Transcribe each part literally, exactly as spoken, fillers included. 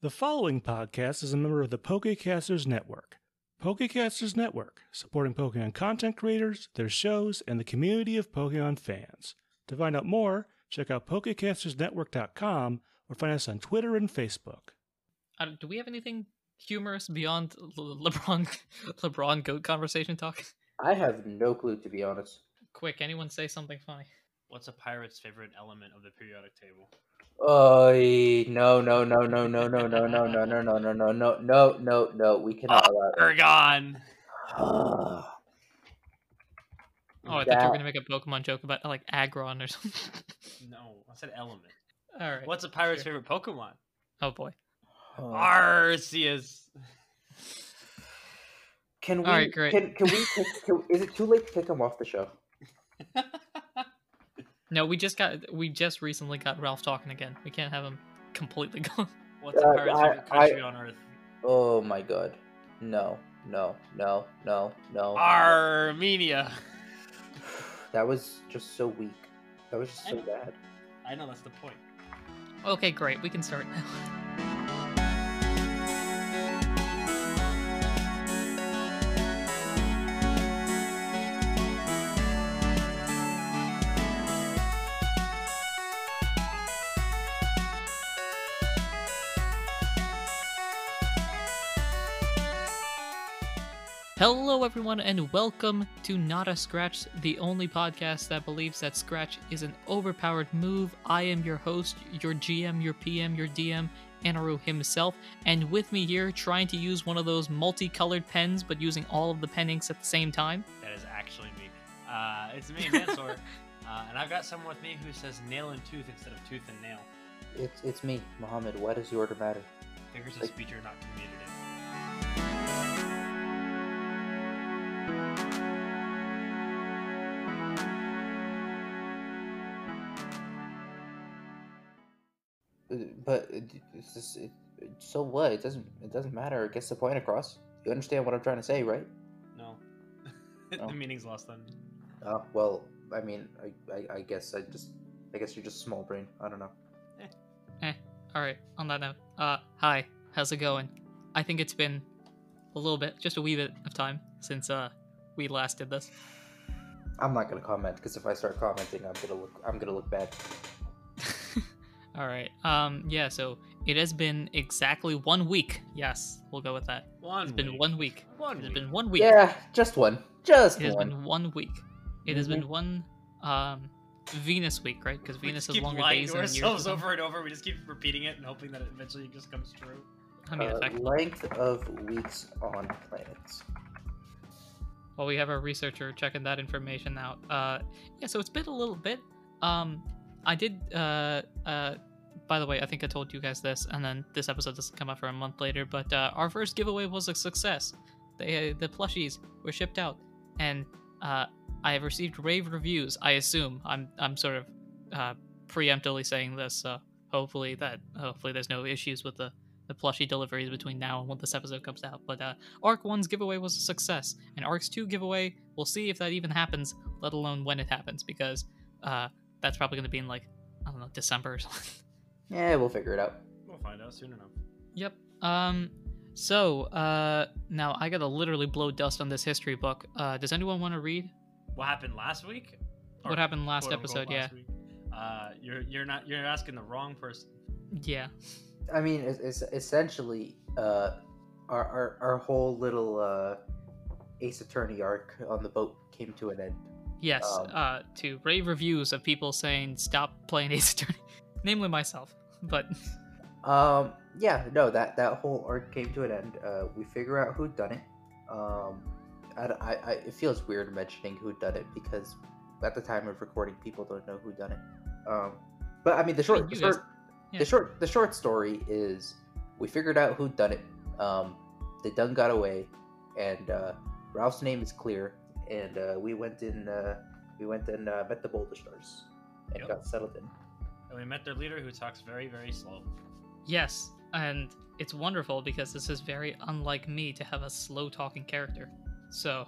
The following podcast is a member of the Pocket Casters Network. Pocket Casters Network, supporting Pokemon content creators, their shows, and the community of Pokemon fans. To find out more, check out pocket casters network dot com or find us on Twitter and Facebook. Uh, do we have anything humorous beyond Le- LeBron LeBron goat conversation talk? I have no clue, to be honest. Quick, anyone say something funny? What's a pirate's favorite element of the periodic table? Oh no no no no no no no no no no no no no no no no no we cannot allow that. Ergon. Oh, I thought you were gonna make a Pokemon joke about like Aggron or something. No, I said element. All right. What's a pirate's favorite Pokemon? Oh boy. Arceus. Can we? All right, great. Can can we? Is it too late to kick him off the show? No, we just got. We just recently got Ralph talking again. We can't have him completely gone. What's uh, the pirate's favorite country I, on Earth? Oh my God! No, no, no, no, no. Armenia. That was just so weak. That was just I so know. bad. I know that's the point. Okay, great. We can start now. Hello everyone and welcome to Not A Scratch, the only podcast that believes that Scratch is an overpowered move. I am your host, your G M, your P M, your D M, Anaru himself, and with me here trying to use one of those multicolored pens but using all of the pen inks at the same time. That is actually me. Uh, it's me, Mansoor, uh, and I've got someone with me who says nail and tooth instead of tooth and nail. It's, it's me, Muhammad. Why does the order matter? Figures of like- speech are not communicative. But it's just, it, so what? It doesn't. It doesn't matter. It gets the point across. You understand what I'm trying to say, right? No. The oh. meaning's lost then. Oh uh, well. I mean, I, I, I guess I just. I guess you're just small brain. I don't know. Eh. eh. All right. On that note. Uh. Hi. How's it going? I think it's been a little bit, just a wee bit of time since uh we last did this. I'm not gonna comment because if I start commenting, I'm gonna look. I'm gonna look bad. All right. Um. Yeah. So it has been exactly one week. Yes, we'll go with that. One. It's been week. one week. One. It's been one week. Yeah, just one. Just it one. It has been one week. It mm-hmm. has been one. Um, Venus week, right? Because Venus is longer days than years. We keep lying to ourselves over and over. We just keep repeating it and hoping that it eventually just comes true. I mean, uh, length of weeks on planets. Well, we have our researcher checking that information out. Uh. Yeah. So it's been a little bit. Um. I did. Uh. Uh. By the way, I think I told you guys this, and then this episode doesn't come out for a month later, but uh, our first giveaway was a success. They, the plushies were shipped out, and uh, I have received rave reviews, I assume. I'm I'm sort of uh, preemptively saying this, so hopefully that hopefully there's no issues with the, the plushie deliveries between now and when this episode comes out. But uh, Arc one's giveaway was a success, and Arc two giveaway, we'll see if that even happens, let alone when it happens, because uh, that's probably going to be in, like, I don't know, December or something. Yeah, we'll figure it out. We'll find out soon enough. Yep. Um. So, uh, now I gotta literally blow dust on this history book. Uh, does anyone want to read what happened last week? Or what happened last episode? Last yeah. Week? Uh, you're you're not you're asking the wrong person. Yeah. I mean, it's, it's essentially uh, our our our whole little uh, Ace Attorney arc on the boat came to an end. Yes. Um, uh, to rave reviews of people saying stop playing Ace Attorney, namely myself. But um yeah no that that whole arc came to an end. Uh we figure out who done it. um I, I i it feels weird mentioning who done it because at the time of recording people don't know who done it. Um but I mean the short, the short, yeah. the short the short story is we figured out who done it. Um they done got away, and uh Ralph's name is clear, and uh we went in uh we went and uh, met the Boulder Stars and yep. got settled in. And we met their leader, who talks very, very slow. Yes, and it's wonderful because this is very unlike me to have a slow-talking character. So,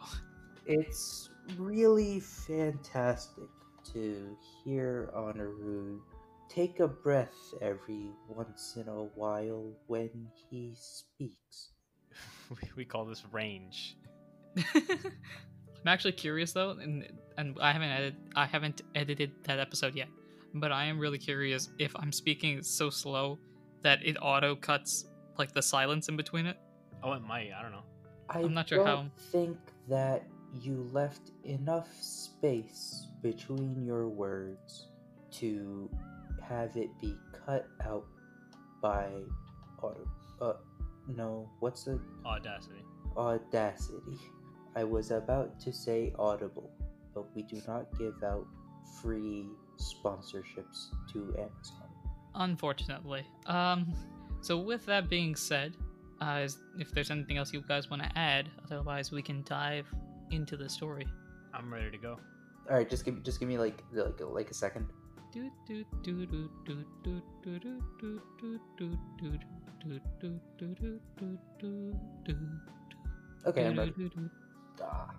it's really fantastic to hear Anaru take a breath every once in a while when he speaks. We call this range. I'm actually curious though, and and I haven't edit, I haven't edited that episode yet, but I am really curious if I'm speaking so slow that it auto cuts like the silence in between it. Oh, it might. I don't know. I I'm not sure how. I don't think that you left enough space between your words to have it be cut out by auto. Uh, no, what's the Audacity? Audacity. I was about to say Audible, but we do not give out free sponsorships to Amazon. Unfortunately. Um, so with that being said, uh, is, if there's anything else you guys want to add, otherwise we can dive into the story. I'm ready to go. All right, just give just give me like like like a second. Do do do do do do do do do do do do do do do do do. Okay, I'm ready. Ah,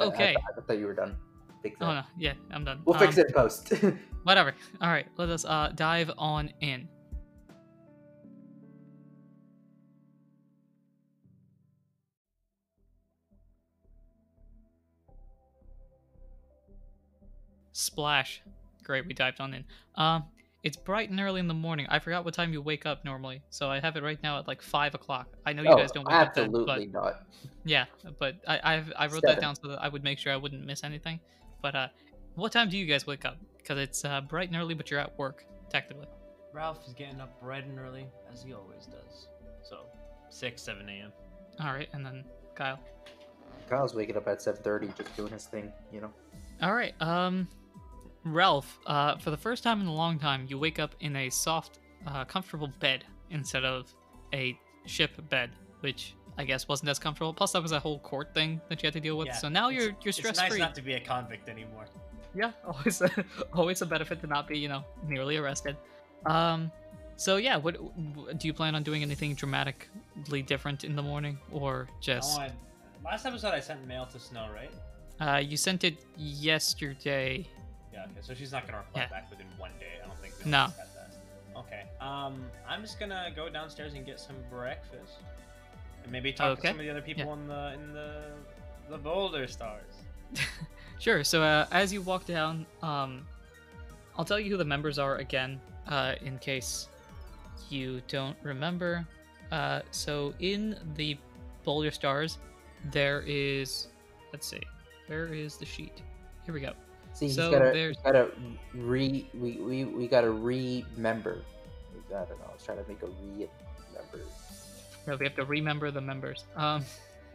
okay. I, I, I thought you were done. Fix that. Oh no, yeah, I'm done. We'll um, fix it in post. Whatever. All right, let us uh, dive on in. Splash. Great, we dived on in. Um, it's bright and early in the morning. I forgot what time you wake up normally, so I have it right now at like five o'clock. I know you oh, guys don't wake absolutely up then, but, not. Yeah, but I I've, I wrote Seven. that down so that I would make sure I wouldn't miss anything. But uh, what time do you guys wake up? Because it's uh, bright and early, but you're at work technically. Ralph is getting up bright and early as he always does. So six, seven a m. All right, and then Kyle. Kyle's waking up at seven thirty, just doing his thing, you know. All right, um. Ralph, uh, for the first time in a long time, you wake up in a soft, uh, comfortable bed instead of a ship bed, which I guess wasn't as comfortable. Plus, that was a whole court thing that you had to deal with. Yeah, so now you're you're stress free. It's nice not to be a convict anymore. Yeah, always a, always a benefit to not be, you know, nearly arrested. Um, so yeah, what do you plan on doing? Anything dramatically different in the morning, or just? No, I, last episode, I sent mail to Snow, right? Uh, you sent it yesterday. Yeah, okay, so she's not going to reply yeah. back within one day. I don't think we no. got that. Okay, um, I'm just going to go downstairs and get some breakfast. And maybe talk okay. to some of the other people yeah. in the in the, the Boulder Stars. Sure, so uh, as you walk down, um, I'll tell you who the members are again, uh, in case you don't remember. Uh, so in the Boulder Stars, there is, let's see, where is the sheet? Here we go. See, so he's got to re. We we we got to remember. I don't know. I was trying to make a re-member. No, we have to remember the members. Um,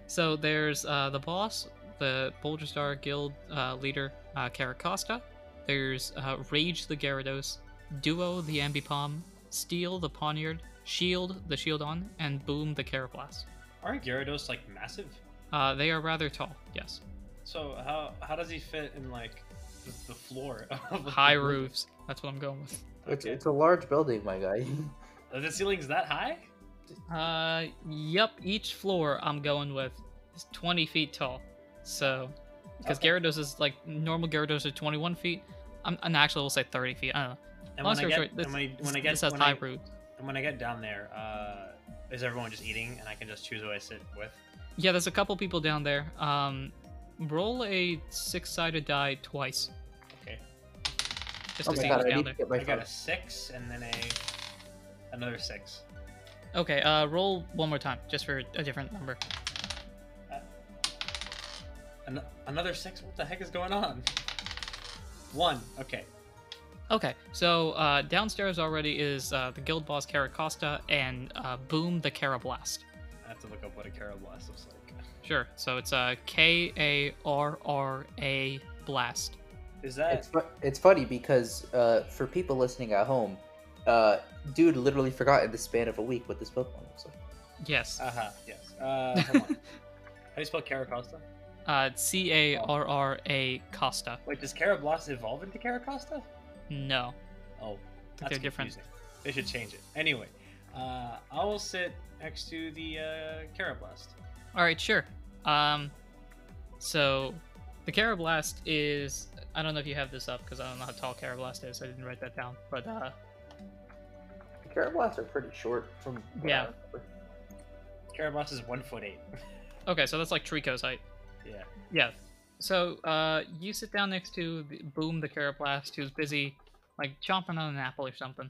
so there's uh the boss, the Boulder Star Guild uh, leader, uh, Carracosta. There's uh, Rage the Gyarados, Duo the Ambipom, Steel the Pawniard, Shield the Sheldon, and Boom the Karrablast. Aren't Gyarados like massive? Uh, they are rather tall. Yes. So how how does he fit in like? The floor of high roofs. That's what I'm going with. It's, okay. it's a large building, my guy. Are the ceilings that high? Uh, yep. Each floor I'm going with is twenty feet tall. So, because okay. Gyarados is like normal Gyarados are twenty-one feet. I'm, and actually we'll say thirty feet. I don't know. And when I, get, short, this, and when I when I get this has high roofs. And when I get down there, uh, is everyone just eating and I can just choose who I sit with? Yeah, there's a couple people down there. Um, roll a six-sided die twice. Just oh my God, I need to get my I got a six and then a another six. Okay, uh, roll one more time, just for a different number. Uh, an- another six? What the heck is going on? One. Okay. Okay, so uh, downstairs already is uh, the guild boss Carracosta and uh, Boom the Karrablast. I have to look up what a Karrablast looks like. Sure. So it's a K A R R A blast. Is that... It's, fu- it's funny because uh, for people listening at home, uh, dude literally forgot in the span of a week what this Pokemon looks like. Yes. Uh-huh, yes. Uh, come on. How do you spell Carracosta? Uh, C A R R A Costa. Wait, does Karrablast evolve into Carracosta? No. Oh, that's They're different. They should change it. Anyway, uh, I will sit next to the uh, Karrablast. Alright, sure. Um, so, the Karrablast is... I don't know if you have this up because I don't know how tall Karrablast is. I didn't write that down. But uh, Karrablasts are pretty short from what yeah. Karrablast is one foot eight. Okay, so that's like Trico's height. Yeah. Yeah. So uh, you sit down next to the, Boom the Karrablast, who's busy like chomping on an apple or something.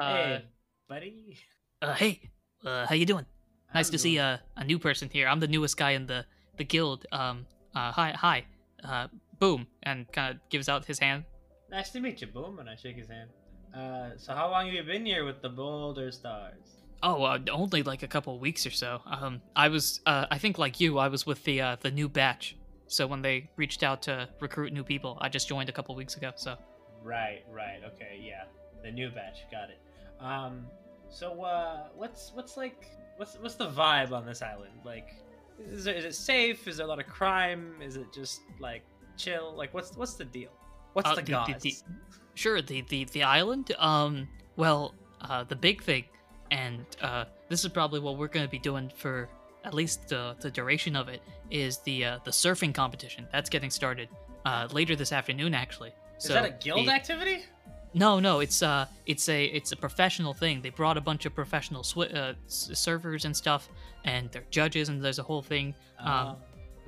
Uh, hey, buddy. Uh, hey, uh, how you doing? Nice I'm to doing. see uh, a new person here. I'm the newest guy in the the guild. Um, uh, hi, hi. Uh, Boom, and kind of gives out his hand. Nice to meet you, Boom, and I shake his hand. Uh, so how long have you been here with the Boulder Stars? Oh, uh, only like a couple of weeks or so. Um, I was, uh, I think like you, I was with the uh, the new batch. So when they reached out to recruit new people, I just joined a couple of weeks ago. So. Right, right, okay, yeah, the new batch, got it. Um, so uh, what's what's like what's what's the vibe on this island? Like, is there, is it safe? Is there a lot of crime? Is it just like chill? Like, what's what's the deal? What's uh, the gauze? The, the, sure, the, the, the island? Um, well, uh, the big thing, and uh, this is probably what we're going to be doing for at least the, the duration of it, is the uh, the surfing competition. That's getting started uh, later this afternoon, actually. So is that a guild the, activity? No, no, it's uh, it's a it's a professional thing. They brought a bunch of professional sw- uh, s- surfers and stuff, and they're judges, and there's a whole thing. Uh. Um,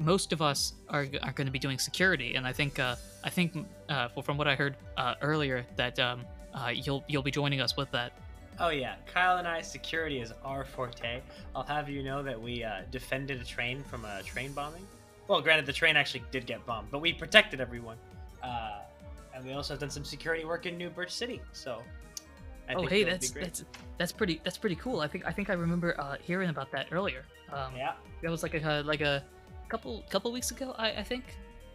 most of us are are going to be doing security, and I think uh, I think uh, well, from what I heard uh, earlier, that um, uh, you'll you'll be joining us with that. Oh yeah, Kyle and I, security is our forte. I'll have you know that we uh, defended a train from a train bombing. Well, granted, the train actually did get bombed, but we protected everyone, uh, and we also have done some security work in New Birch City. So, I oh think hey, that's that's that's pretty that's pretty cool. I think I think I remember uh, hearing about that earlier. Um, yeah, that was like a like a. couple couple weeks ago, I, I think.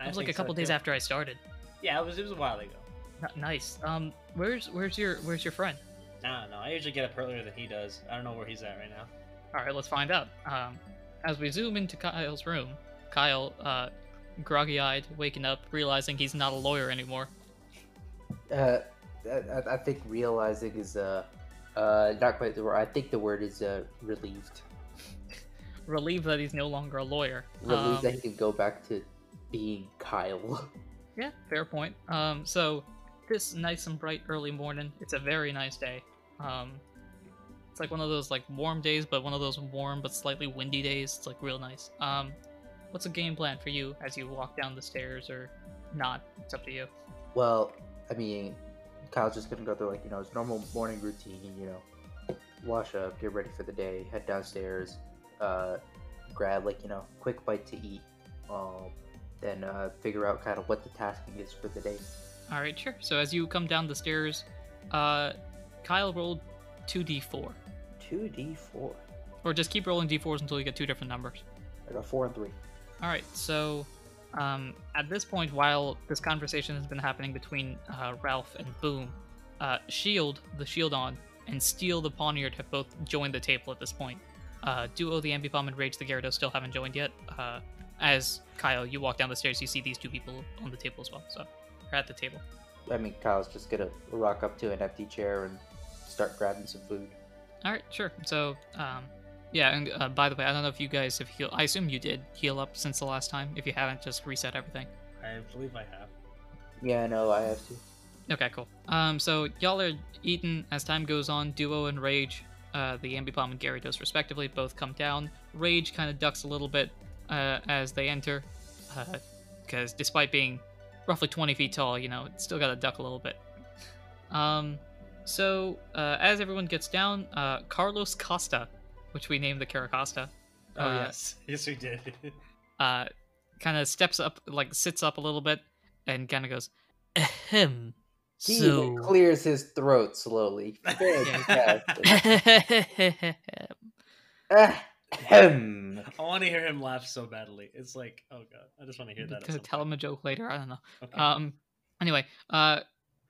It was I like a couple so, days too. after I started. Yeah, it was it was a while ago. N- nice. Um, where's where's your where's your friend? I don't know. I usually get up earlier than he does. I don't know where he's at right now. All right, let's find out. Um, as we zoom into Kyle's room, Kyle, uh, groggy-eyed, waking up, realizing he's not a lawyer anymore. Uh, I, I think realizing is uh, uh, not quite the word. I think the word is uh, relieved. Relieved that he's no longer a lawyer. Relieved um, that he can go back to being Kyle. Yeah, fair point. Um, so this nice and bright early morning, it's a very nice day. Um, it's like one of those like warm days, but one of those warm but slightly windy days. It's like real nice. Um, what's a game plan for you as you walk down the stairs or not? It's up to you. Well, I mean, Kyle's just gonna go through like you know his normal morning routine. You know, wash up, get ready for the day, head downstairs. Uh, grab like you know quick bite to eat, um, then uh, figure out kind of what the tasking is for the day. All right, sure. So as you come down the stairs, uh, Kyle rolled two d four. two d four. Or just keep rolling d fours until you get two different numbers. I got four and three. All right. So um, at this point, while this conversation has been happening between uh, Ralph and Boom, uh, Shield, the Shield on, and Steel the Pawniard have both joined the table at this point. Uh, Duo, the Ambipom, and Rage, the Gyarados still haven't joined yet. Uh, as Kyle, you walk down the stairs, you see these two people on the table as well. So, they're at the table. I mean, Kyle's just gonna rock up to an empty chair and start grabbing some food. Alright, sure. So, um, yeah, and uh, by the way, I don't know if you guys have healed. I assume you did heal up since the last time. If you haven't, just reset everything. I believe I have. Yeah, no, I have to. Okay, cool. Um, so, y'all are eating as time goes on. Duo and Rage... Uh, the Ambipom and Gyarados, respectively, both come down. Rage kind of ducks a little bit uh, as they enter, because uh, despite being roughly twenty feet tall, you know, it's still got to duck a little bit. Um, so, uh, as everyone gets down, uh, Carlos Costa, which we named the Carracosta. Uh, oh, yes. Yes, we did. uh, kind of steps up, like, sits up a little bit, and kind of goes, ahem. He so... clears his throat slowly. Ahem. I want to hear him laugh so badly. It's like, oh god, I just want to hear that. Because tell him a joke later. I don't know. Okay. Um. Anyway, uh,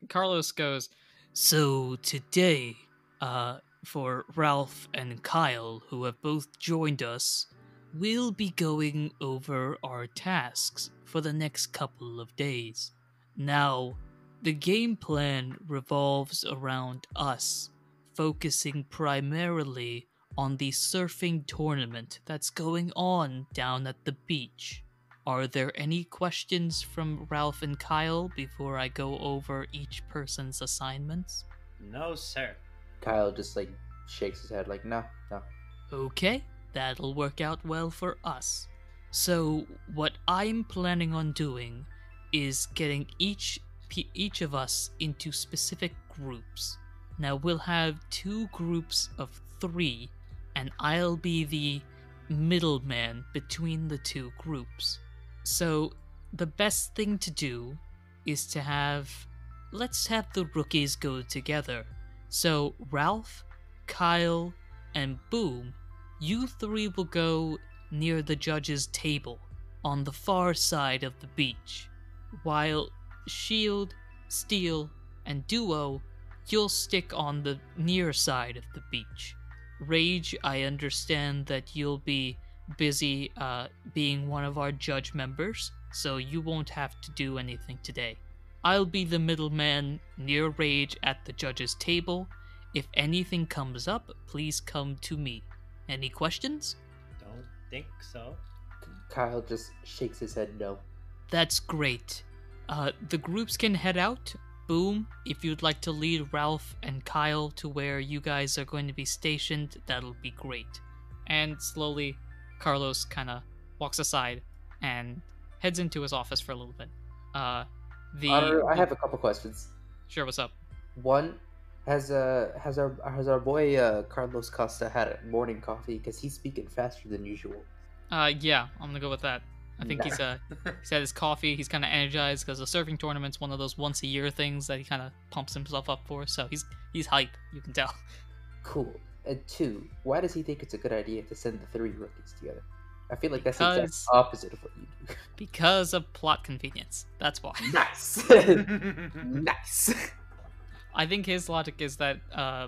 Carlos goes. So today, uh, for Ralph and Kyle, who have both joined us, we'll be going over our tasks for the next couple of days. Now. The game plan revolves around us, focusing primarily on the surfing tournament that's going on down at the beach. Are there any questions from Ralph and Kyle before I go over each person's assignments? No, sir. Kyle just like shakes his head like, no, no. Okay, that'll work out well for us. So what I'm planning on doing is getting each each of us into specific groups. Now we'll have two groups of three, and I'll be the middleman between the two groups. So the best thing to do is to have, let's have the rookies go together. So Ralph, Kyle, and Boom, you three will go near the judge's table on the far side of the beach, while Shield, Steel, and Duo, you'll stick on the near side of the beach. Rage, I understand that you'll be busy uh, being one of our judge members, so you won't have to do anything today. I'll be the middleman near Rage at the judge's table. If anything comes up, please come to me. Any questions? Don't think so. Kyle just shakes his head no. That's great. Uh, the groups can head out. Boom, if you'd like to lead Ralph and Kyle to where you guys are going to be stationed, that'll be great. And slowly, Carlos kind of walks aside and heads into his office for a little bit. Uh, the uh, I have a couple questions. Sure, what's up? One, has uh has our has our boy uh, Carlos Costa had a morning coffee? Because he's speaking faster than usual. Uh, yeah, I'm gonna go with that. I think nah. he's uh he's had his coffee. He's kind of energized because the surfing tournament's one of those once a year things that he kind of pumps himself up for. So he's he's hype. You can tell. Cool. And two, why does he think it's a good idea to send the three rookies together? I feel like because, that's the exact opposite of what you do. Because of plot convenience. That's why. Nice. Nice. I think his logic is that uh,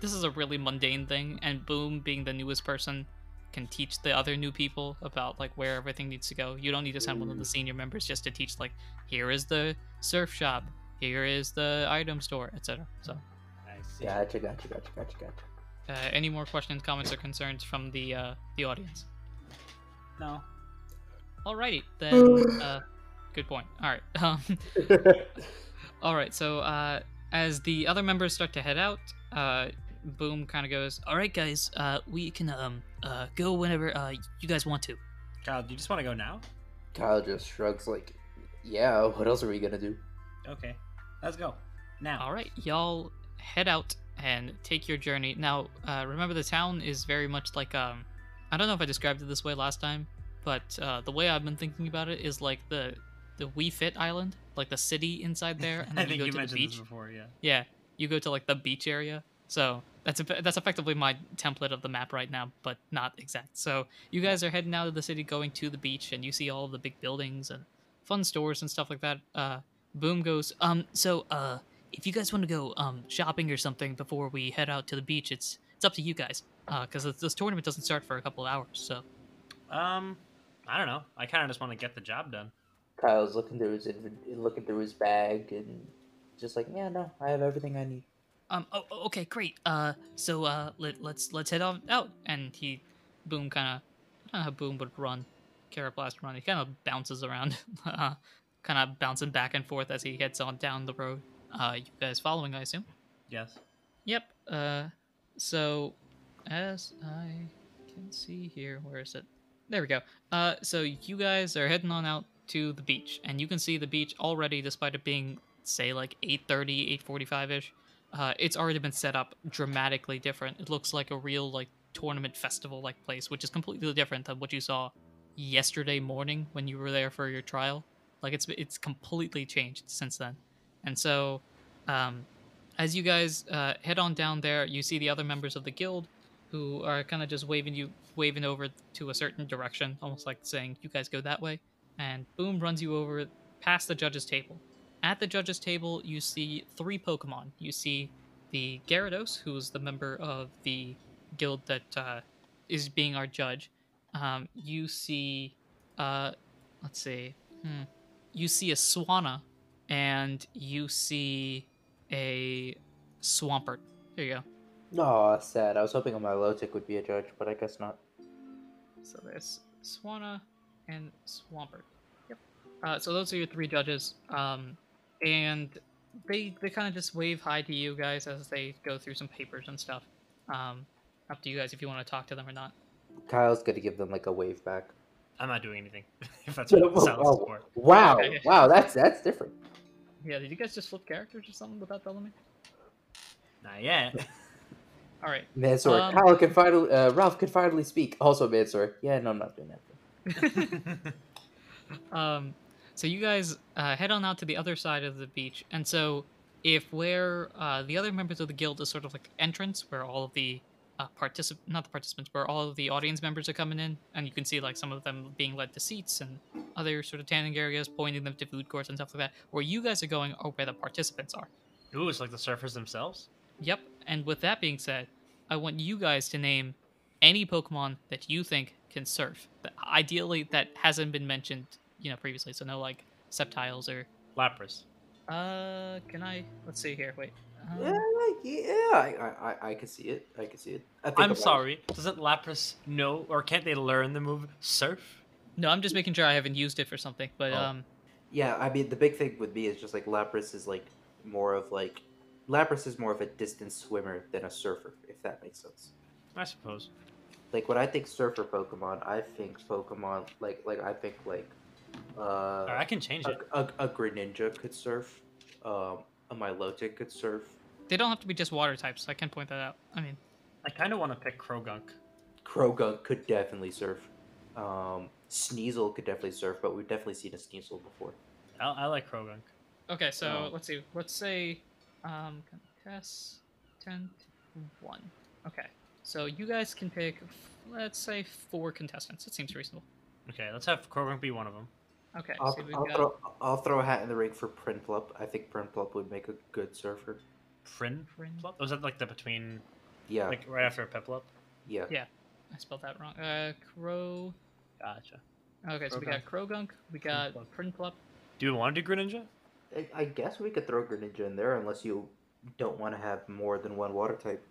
this is a really mundane thing, and Boom, being the newest person, can teach the other new people about like where everything needs to go. You don't need to send one of the senior members just to teach like, here is the surf shop, here is the item store, et cetera. So, I see. Gotcha, gotcha, gotcha, gotcha, gotcha. Uh, any more questions, comments, or concerns from the uh, the audience? No. Alrighty then. uh, good point. All right. Um, all right. So uh, as the other members start to head out, uh, Boom kind of goes, all right, guys, uh, we can um uh, go whenever uh, you guys want to. Kyle, do you just want to go now? Kyle just shrugs like, yeah, what else are we going to do? Okay, let's go now. All right, y'all head out and take your journey. Now, uh, remember the town is very much like, um, I don't know if I described it this way last time, but uh, the way I've been thinking about it is like the, the Wii Fit Island, like the city inside there. And then I think you, go you to mentioned the beach. This before, yeah. Yeah, you go to like the beach area. So that's that's effectively my template of the map right now, but not exact. So you guys are heading out of the city, going to the beach, and you see all the big buildings and fun stores and stuff like that. Uh, Boom goes, um, so uh, if you guys want to go um shopping or something before we head out to the beach, it's it's up to you guys, uh, because this tournament doesn't start for a couple of hours. So, um, I don't know. I kind of just want to get the job done. Kyle's looking through his looking through his bag and just like, yeah, no, I have everything I need. Um, oh, okay, great. Uh, so, uh, let, let's, let's head on out. And he, Boom kind of, I don't know how Boom would run, Karrablast run. He kind of bounces around, uh, kind of bouncing back and forth as he heads on down the road. Uh, you guys following, I assume? Yes. Yep. Uh, so, as I can see here, where is it? There we go. Uh, so you guys are heading on out to the beach. And you can see the beach already, despite it being, say, like eight thirty, eight forty-five-ish. Uh, it's already been set up dramatically different. It looks like a real like tournament festival-like place, which is completely different than what you saw yesterday morning when you were there for your trial. Like it's it's completely changed since then. And so, um, as you guys uh, head on down there, you see the other members of the guild who are kind of just waving you waving over to a certain direction, almost like saying you guys go that way. And Boom runs you over past the judge's table. At the judge's table, you see three Pokemon. You see the Gyarados, who is the member of the guild that uh, is being our judge. Um, you see, uh, let's see, hmm. you see a Swanna, and you see a Swampert. There you go. Aw, oh, sad. I was hoping a Milotic would be a judge, but I guess not. So there's Swanna and Swampert. Yep. Uh, so those are your three judges. Um... And they they kind of just wave hi to you guys as they go through some papers and stuff. Um, up to you guys if you want to talk to them or not. Kyle's gonna give them like a wave back. I'm not doing anything. If that's what it sounds oh, for. Wow, okay. wow, that's that's different. Yeah, did you guys just flip characters or something without telling me? Not yet. All right. Mansoor, um, Kyle can finally, uh, Ralph can finally speak. Also, Mansoor. Yeah, no, I'm not doing that. um, so you guys uh, head on out to the other side of the beach, and so if where uh, the other members of the guild is sort of like the entrance where all of the Uh, particip not the participants, where all of the audience members are coming in, and you can see like some of them being led to seats and other sort of tanning areas, pointing them to food courts and stuff like that. Where you guys are going are where the participants are. Ooh, it's like the surfers themselves? Yep, and with that being said, I want you guys to name any Pokemon that you think can surf. But ideally, that hasn't been mentioned, you know, previously, so no, like, Sceptiles or... Lapras. Uh, can I... Let's see here, wait. Um, yeah, like, yeah, I, I, I can see it. I can see it. I think I'm sorry. It. Doesn't Lapras know, or can't they learn the move Surf? No, I'm just making sure I haven't used it for something. But oh. um, yeah, I mean the big thing with me is just like Lapras is like more of like Lapras is more of a distance swimmer than a surfer, if that makes sense. I suppose. Like when I think surfer Pokemon, I think Pokemon like like I think like uh. Right, I can change a, it. A, a Greninja could surf. Um. A Milotic could surf. They don't have to be just water types. I can point that out. I mean, I kind of want to pick Croagunk. Croagunk could definitely surf. Um, Sneasel could definitely surf, but we've definitely seen a Sneasel before. I, I like Croagunk. Okay, so um, let's see. Let's say um, contest ten, one. Okay, so you guys can pick, let's say, four contestants. It seems reasonable. Okay, let's have Croagunk be one of them. Okay, I'll, so I'll, got... throw, I'll throw a hat in the ring for Prinplup. I think Prinplup would make a good surfer. Prin? Prinplup? Was that like the between... Yeah. Like right after Peplup? Yeah. Yeah. I spelled that wrong. Uh, Crow... Gotcha. Okay, Croagunk. So we got Croagunk, we got Prinplup. Prinplup. Do you want to do Greninja? I, I guess we could throw Greninja in there unless you don't want to have more than one water type.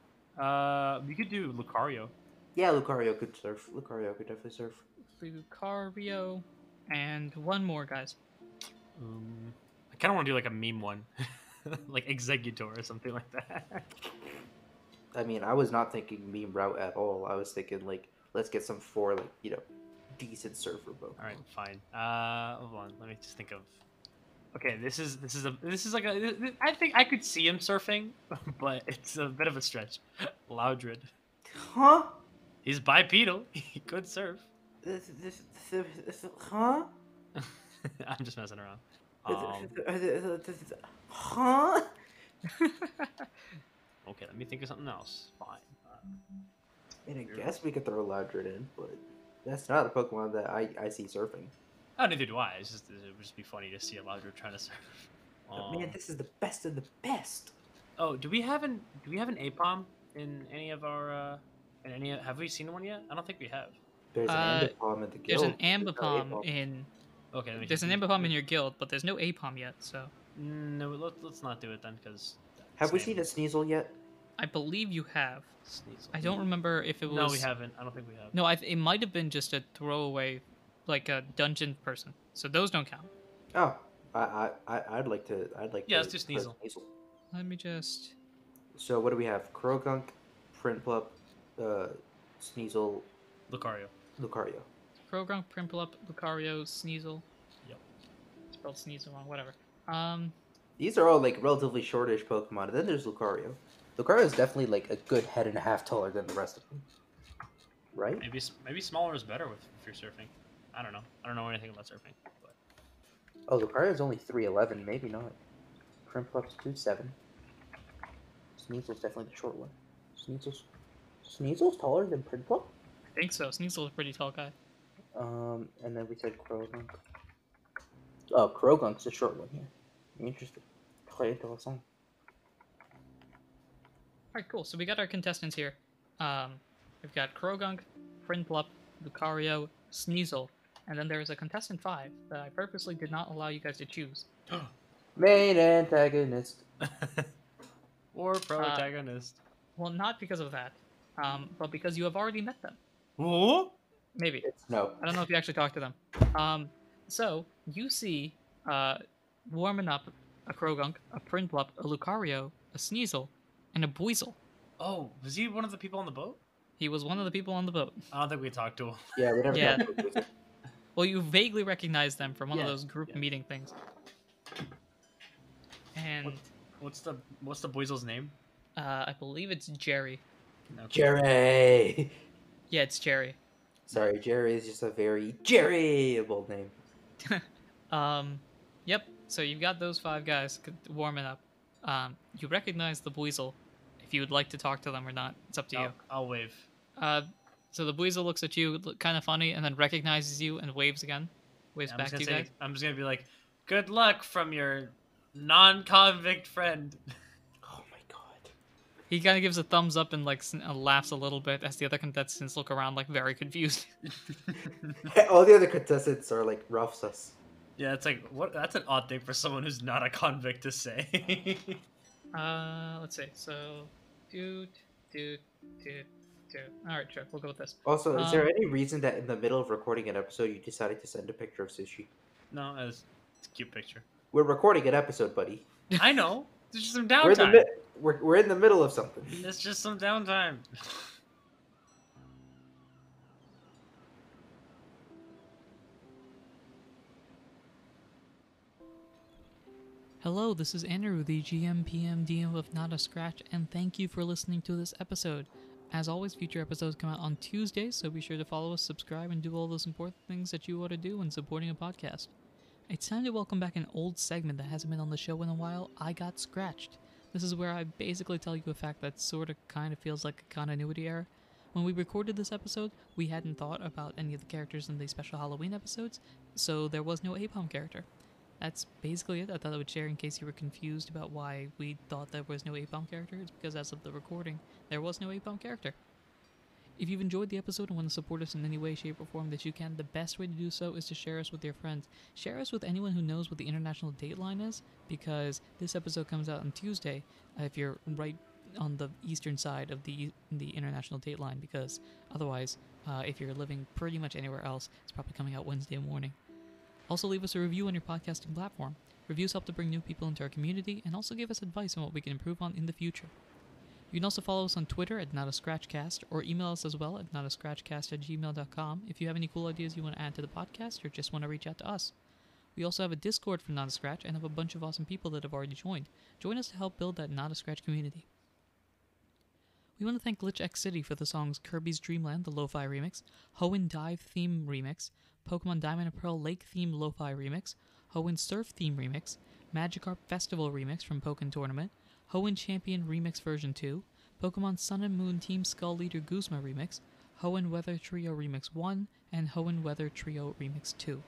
Uh, we could do Lucario. Yeah, Lucario could surf. Lucario could definitely surf. Lucario... And one more, guys. Um, I kind of want to do like a meme one, like Exeggutor or something like that. I mean, I was not thinking meme route at all. I was thinking like, let's get some four, like you know, decent surfer boat. All right, fine. Uh, hold on, let me just think of. Okay, this is this is a this is like a. This, I think I could see him surfing, but it's a bit of a stretch. Loudred. Huh? He's bipedal. He could surf. This, this, this, this, huh? I'm just messing around. Um, huh? Okay, let me think of something else. Fine. Uh, and I guess we could throw Loudred in, but that's not a Pokemon that I, I see surfing. Oh, neither do I. It's just, it would just be funny to see a Loudred trying to surf. Um, oh, man, this is the best of the best. Oh, do we have an do we have an Aipom in any of our uh, in any have we seen one yet? I don't think we have. There's uh, an Ambipom in the guild. There's an Ambipom no in. Okay. Let me there's an Ambipom in your guild, but there's no Aipom yet. So. No, let, let's not do it then, because. Have we seen a Sneasel yet? I believe you have. Sneasel. I don't remember if it was. No, we haven't. I don't think we have. No, I've, it might have been just a throwaway, like a dungeon person. So those don't count. Oh, I, I, I'd like to. I'd like. Yeah, to, let's do Sneasel. Sneasel. Let me just. So what do we have? Croagunk, Prinplup, uh, Sneasel, Lucario. Lucario. Croagunk, Prinplup, Lucario, Sneasel. Yep. Spelled Sneasel wrong, whatever. Um, These are all, like, relatively shortish Pokemon. And then there's Lucario. Lucario is definitely, like, a good head and a half taller than the rest of them. Right? Maybe maybe smaller is better with, if you're surfing. I don't know. I don't know anything about surfing. But... Oh, Lucario's only three eleven. Maybe not. Prinplup's two seven. Sneasel's definitely the short one. Sneasel's, Sneasel's taller than Prinplup? I think so. Sneasel's a pretty tall guy. Um, and then we said Croagunk. Oh, Croagunk's a short one here. Interesting. Play until it's on. Alright, cool. So we got our contestants here. Um, we've got Croagunk, Prinplup, Lucario, Sneasel, and then there is a contestant five that I purposely did not allow you guys to choose. Main antagonist. Or protagonist. Uh, well, not because of that, um, but because you have already met them. Ooh? Maybe. No. I don't know if you actually talked to them. Um, so, you see, uh, warming up a Croagunk, a Prinplup, a Lucario, a Sneasel, and a Buizel. Oh, was he one of the people on the boat? He was one of the people on the boat. I don't think we talked to him. Yeah, we never yeah. talked to him. Well, you vaguely recognize them from one yeah, of those group yeah. meeting things. And what, what's the what's the Buizel's name? Uh, I believe it's Jerry. No, Jerry. Yeah, it's Jerry. Sorry, Jerry is just a very Jerry-able name. um, yep. So you've got those five guys warming up. Um, you recognize the Buizel. If you would like to talk to them or not, it's up to I'll, you. I'll wave. Uh, so the Buizel looks at you, look kind of funny, and then recognizes you and waves again. Waves yeah, back to you guys. I'm just gonna be like, "Good luck from your non-convict friend." Oh my god. He kind of gives a thumbs up and like laughs a little bit as the other contestants look around like very confused. All the other contestants are like rough sus. Yeah, it's like what? That's an odd thing for someone who's not a convict to say. uh, let's see. So. Dude, dude, dude, dude. All right, sure. We'll go with this. Also, is um, there any reason that in the middle of recording an episode, you decided to send a picture of sushi? No, it was, it's a cute picture. We're recording an episode, buddy. I know. There's just some downtime. We're in the, we're, we're in the middle of something. It's just some downtime. Hello, this is Andrew, the G M P M D M of Not A Scratch, and thank you for listening to this episode. As always, future episodes come out on Tuesdays, so be sure to follow us, subscribe, and do all those important things that you ought to do when supporting a podcast. It's time to welcome back an old segment that hasn't been on the show in a while, I Got Scratched. This is where I basically tell you a fact that sort of kind of feels like a continuity error. When we recorded this episode, we hadn't thought about any of the characters in the special Halloween episodes, so there was no Aipom character. That's basically it. I thought I would share in case you were confused about why we thought there was no Aipom character. It's because as of the recording, there was no Aipom character. If you've enjoyed the episode and want to support us in any way, shape, or form that you can, the best way to do so is to share us with your friends. Share us with anyone who knows what the international dateline is, because this episode comes out on Tuesday uh, if you're right on the eastern side of the the international dateline, because otherwise, uh, if you're living pretty much anywhere else, it's probably coming out Wednesday morning. Also, leave us a review on your podcasting platform. Reviews help to bring new people into our community and also give us advice on what we can improve on in the future. You can also follow us on Twitter at notascratchcast or email us as well at notascratchcast at gmail dot com if you have any cool ideas you want to add to the podcast or just want to reach out to us. We also have a Discord for Not A Scratch and have a bunch of awesome people that have already joined. Join us to help build that Not A Scratch community. We want to thank Glitch X City for the songs Kirby's Dreamland, the Lo-Fi Remix, Hoenn Dive Theme Remix, Pokemon Diamond and Pearl Lake Theme Lo-Fi Remix, Hoenn Surf Theme Remix, Magikarp Festival Remix from Pokken Tournament, Hoenn Champion Remix Version two, Pokemon Sun and Moon Team Skull Leader Guzma Remix, Hoenn Weather Trio Remix one, and Hoenn Weather Trio Remix two.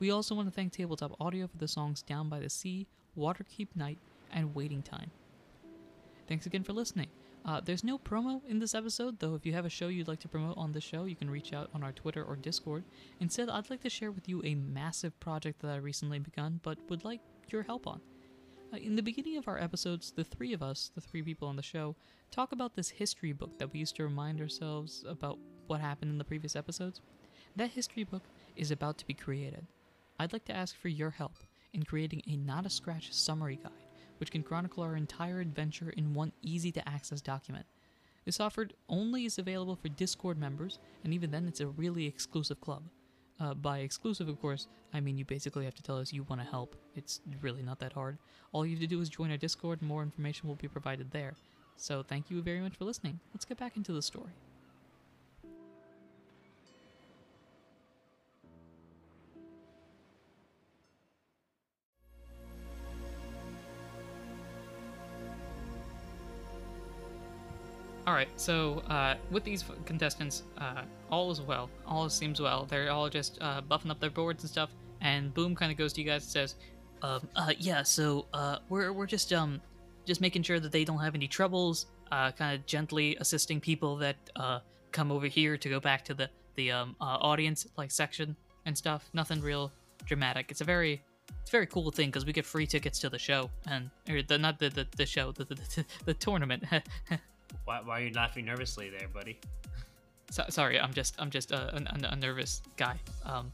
We also want to thank Tabletop Audio for the songs Down by the Sea, Waterkeep Night, and Waiting Time. Thanks again for listening. Uh, there's no promo in this episode, though if you have a show you'd like to promote on the show, you can reach out on our Twitter or Discord. Instead, I'd like to share with you a massive project that I recently begun, but would like your help on. Uh, in the beginning of our episodes, the three of us, the three people on the show, talk about this history book that we used to remind ourselves about what happened in the previous episodes. That history book is about to be created. I'd like to ask for your help in creating a Not A Scratch summary guide, which can chronicle our entire adventure in one easy-to-access document. This offer only is available for Discord members, and even then it's a really exclusive club. Uh, by exclusive, of course, I mean you basically have to tell us you want to help. It's really not that hard. All you have to do is join our Discord, and more information will be provided there. So thank you very much for listening. Let's get back into the story. Alright, so uh, with these contestants, uh, all is well. All seems well. They're all just uh, buffing up their boards and stuff, and Boom kind of goes to you guys and says, um, uh, yeah, so uh, we're, we're just um, just making sure that they don't have any troubles, uh, kind of gently assisting people that uh, come over here to go back to the, the um, uh, audience like section and stuff. Nothing real dramatic. It's a very... It's a very cool thing because we get free tickets to the show, and or the, not the, the, the show, the, the, the, the tournament. Why, why are you laughing nervously there, buddy? So, sorry, I'm just I'm just a, a, a nervous guy. Um,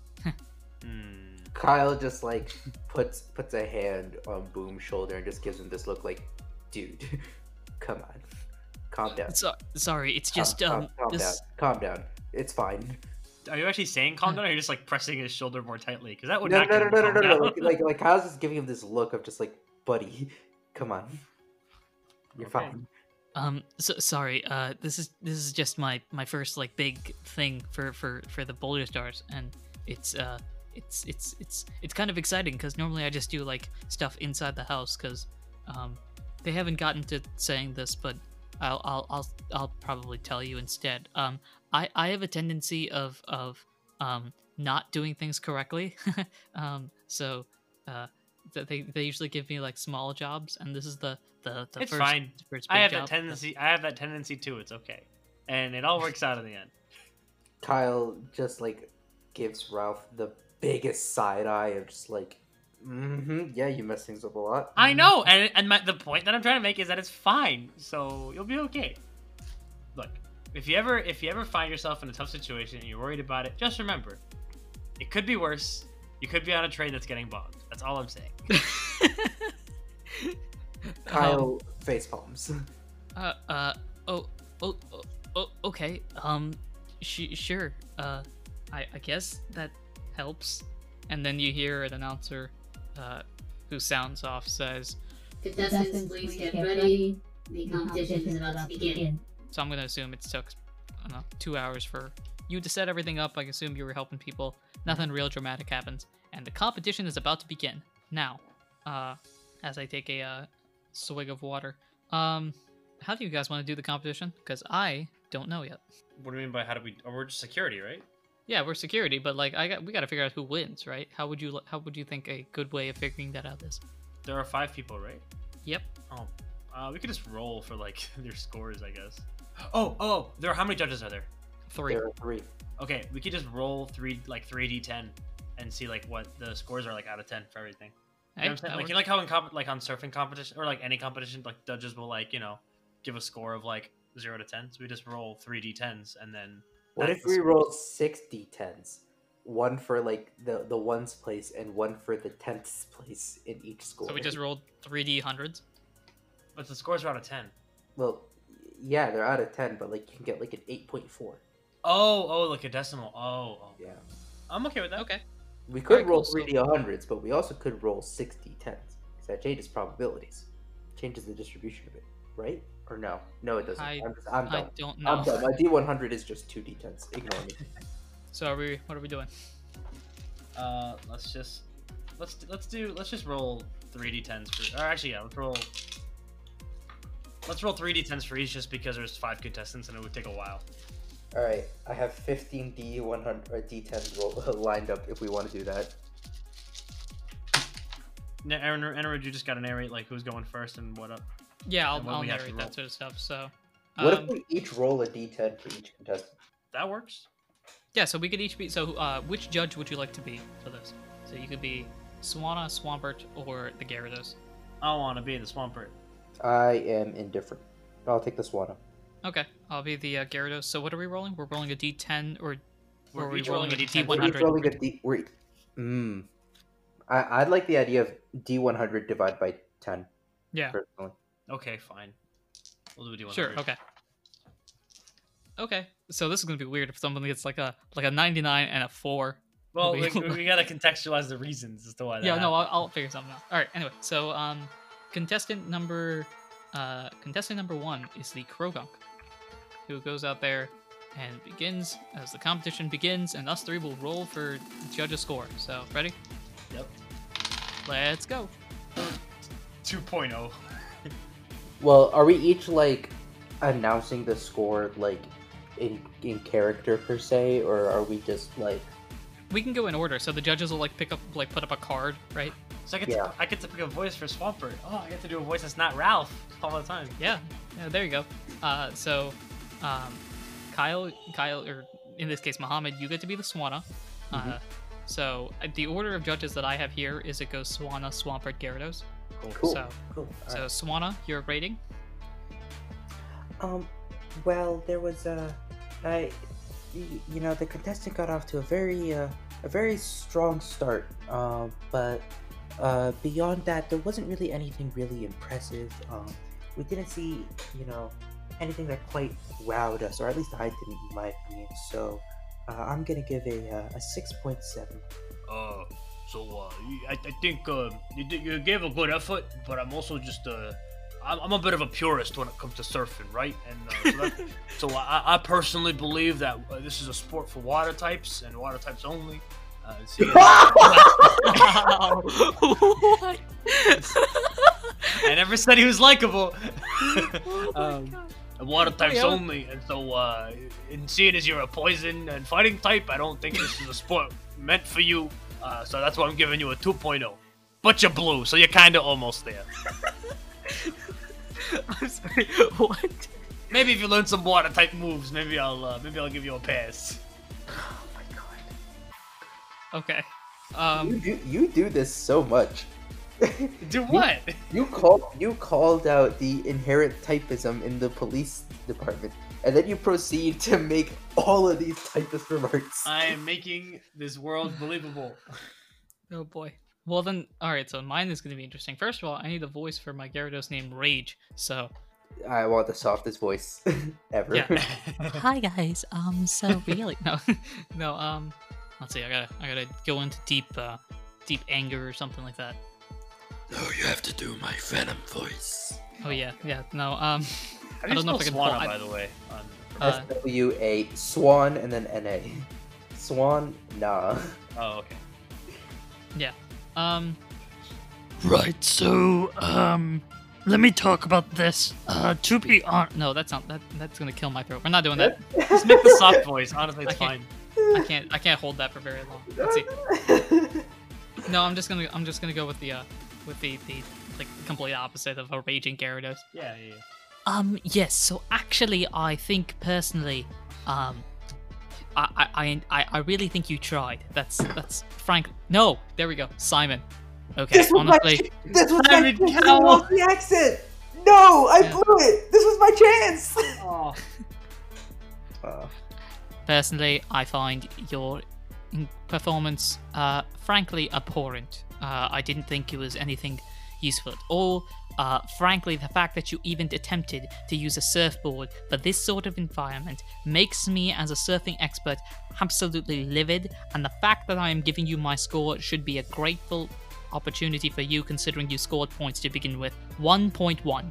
mm. Kyle just like puts puts a hand on Boom's shoulder and just gives him this look like, dude, come on, calm down. So, sorry, it's just calm, um. Calm, calm this... down, calm down. It's fine. Are you actually saying calm down, or are you just like pressing his shoulder more tightly? Because that would no, not no, no, no, no, no, no, no. Like, like, like Kyle's just giving him this look of just like, buddy, come on, you're okay. fine. Um, so, sorry. Uh, this is this is just my my first like big thing for for for the Boulder Stars, and it's uh it's it's it's it's kind of exciting because normally I just do like stuff inside the house because um they haven't gotten to saying this, but I'll I'll I'll I'll probably tell you instead. Um, I I have a tendency of of um not doing things correctly, um so uh they they usually give me like small jobs, and this is the. The, the it's first, fine. First I have job. that tendency. I have that tendency too. It's okay, and it all works out in the end. Kyle just like gives Ralph the biggest side eye of just like, mm-hmm, yeah, you mess things up a lot. I mm-hmm. know, and and my, the point that I'm trying to make is that it's fine, so you'll be okay. Look, if you ever if you ever find yourself in a tough situation and you're worried about it, just remember, it could be worse. You could be on a train that's getting bombed. That's all I'm saying. Kyle um, face palms. Uh, uh, oh, oh, oh, oh okay. Um, sh- sure. Uh, I, I guess that helps. And then you hear an announcer, uh, who sounds off says, "Contestants, please get ready. The competition is about to begin." So I'm gonna assume it took, I don't know, two hours for you to set everything up. I assume you were helping people. Nothing real dramatic happens, and the competition is about to begin now. Uh, as I take a uh. swig of water. Um, how do you guys want to do the competition? Because I don't know yet. What do you mean by how do we? Oh, we're just security, right? Yeah, we're security, but like I got, we got to figure out who wins, right? How would you? How would you think a good way of figuring that out is? There are five people, right? Yep. Oh, uh, we could just roll for like their scores, I guess. Oh, oh, there are how many judges are there? Three. There are three. Okay, we could just roll three, like three d ten, and see like what the scores are like out of ten for everything. You know what I'm saying? Like, you know, like how in comp- like on surfing competition or like any competition, like judges will like, you know, give a score of like zero to ten. So we just roll three d tens and then. What if we rolled six d tens, one for like the the ones place and one for the tenths place in each score? So we just rolled three d hundreds. But the scores are out of ten. Well, yeah, they're out of ten, but like you can get like an eight point four. Oh, oh, like a decimal. Oh, oh, yeah. I'm okay with that. Okay. We could right, roll cool. three D one hundreds, but we also could roll six D tens. Because that changes probabilities. Changes the distribution of it, right? Or no? No, it doesn't. I, I'm, just, I'm I dumb. don't know. I'm dumb. My D one hundred is just two D tens. Ignore me. So are we, what are we doing? Uh, let's just, let's let's do, let's just roll three D tens for, or actually, yeah, let's roll, let's roll three D tens for each just because there's five contestants and it would take a while. All right, I have fifteen D one hundred or D tens roll, lined up if we want to do that. Now, Aaron, Aaron, you just got to narrate like who's going first and what up. Yeah, I'll, I'll narrate that sort of stuff. So, what um, if we each roll a D ten for each contestant? That works. Yeah, so we could each be. So, uh, which judge would you like to be for this? So you could be Swanna, Swampert, or the Gyarados. I want to be the Swampert. I am indifferent. I'll take the Swanna. Okay, I'll be the uh, Gyarados. So what are we rolling? We're rolling a D ten, or, or are we rolling, rolling a D one hundred? We're rolling a D... We're, mm, I, I'd like the idea of D one hundred divided by ten. Yeah. Personally. Okay, fine. We'll do a D one hundred. Sure, okay. Okay, so this is going to be weird if somebody gets like a like a ninety-nine and a four. Well, we, we got to contextualize the reasons as to why that Yeah, happened. no, I'll, I'll figure something out. All right, anyway, so um, contestant number... Uh, contestant number one is the Croagunk, who goes out there and begins as the competition begins, and us three will roll for judge a score. So, ready? Yep. Let's go. two point oh. Well, are we each, like, announcing the score, like, in, in character, per se, or are we just, like... We can go in order, so the judges will, like, pick up, like, put up a card, right? So I get, yeah. to, I get to pick a voice for Swampert. Oh, I get to do a voice that's not Ralph all the time. Yeah, yeah there you go. Uh, so, um, Kyle, Kyle, or in this case, Muhammad, you get to be the Swanna. Uh, mm-hmm. So the order of judges that I have here is it goes Swanna, Swampert, Gyarados. Cool. cool. So, cool. so right. Swanna, your rating? Um, well, there was a, I, you know, the contestant got off to a very, uh, a very strong start, uh, but uh, beyond that, there wasn't really anything really impressive. Um, we didn't see, you know, anything that quite wowed us, or at least I didn't, in my opinion. So uh, I'm gonna give a uh, a six point seven. Uh, so uh, I, I think uh, you, you gave a good effort, but I'm also just uh. I'm a bit of a purist when it comes to surfing, right? And uh, so, that, so I, I personally believe that uh, this is a sport for water types and water types only. Uh, see, what? I never said he was likable. Oh um, water types oh, yeah. only, and so uh, in seeing as you're a poison and fighting type, I don't think this is a sport meant for you. Uh, so that's why I'm giving you a two point oh. But you're blue, so you're kind of almost there. I'm sorry, what? Maybe if you learn some water type moves, maybe I'll uh, maybe I'll give you a pass. Oh my god. Okay. Um You do you do this so much. Do what? You, you called you called out the inherent typism in the police department, and then you proceed to make all of these typist remarks. I am making this world believable. Oh boy. Well then, alright, so mine is going to be interesting. First of all, I need a voice for my Gyarados named Rage, so... I want the softest voice ever. Yeah. Hi guys, um, so really... No, no, um, let's see, I gotta, I gotta go into deep, uh, deep anger or something like that. No, you have to do my Venom voice. Oh yeah, yeah, no, um... How do I don't you know if I can Swanna, by I... the way? Uh, S W A, Swan, and then N A. Swan, nah. Oh, okay. Yeah. Um, right, so, um, let me talk about this, uh, to be honest. No, that's not, that, that's gonna kill my throat. We're not doing that. Just make the soft voice, honestly, it's I fine. I can't, I can't hold that for very long. Let's see. No, I'm just gonna, I'm just gonna go with the, uh, with the, the, like, complete opposite of a raging Gyarados. Yeah, yeah, yeah. Um, yes, so actually, I think, personally, um, I, I I I really think you tried. That's that's Frank. No, there we go. Simon. Okay, this was honestly. My, this was my chance. The accent. No, I yeah. blew it. This was my chance. Oh. uh. Personally, I find your performance, uh, frankly, abhorrent. Uh, I didn't think it was anything useful at all. Uh, frankly, the fact that you even attempted to use a surfboard for this sort of environment makes me, as a surfing expert, absolutely livid, and the fact that I am giving you my score should be a grateful opportunity for you, considering you scored points to begin with. one point one.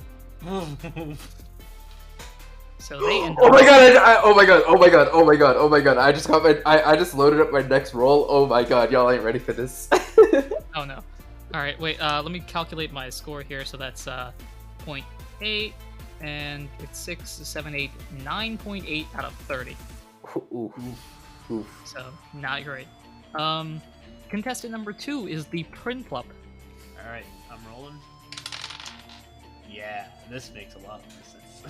So they end oh, my god, I, I, oh my god! Oh my god! Oh my god! Oh my god! I just got my. I, I just loaded up my next roll. Oh my god! Y'all ain't ready for this. Oh no. Alright, wait, uh, let me calculate my score here. So that's uh, zero point eight, and it's six, seven, eight, nine point eight out of thirty. Ooh, ooh, ooh. So, not great. Um, contestant number two is the Prinplup. Alright, I'm rolling. Yeah, this makes a lot more sense.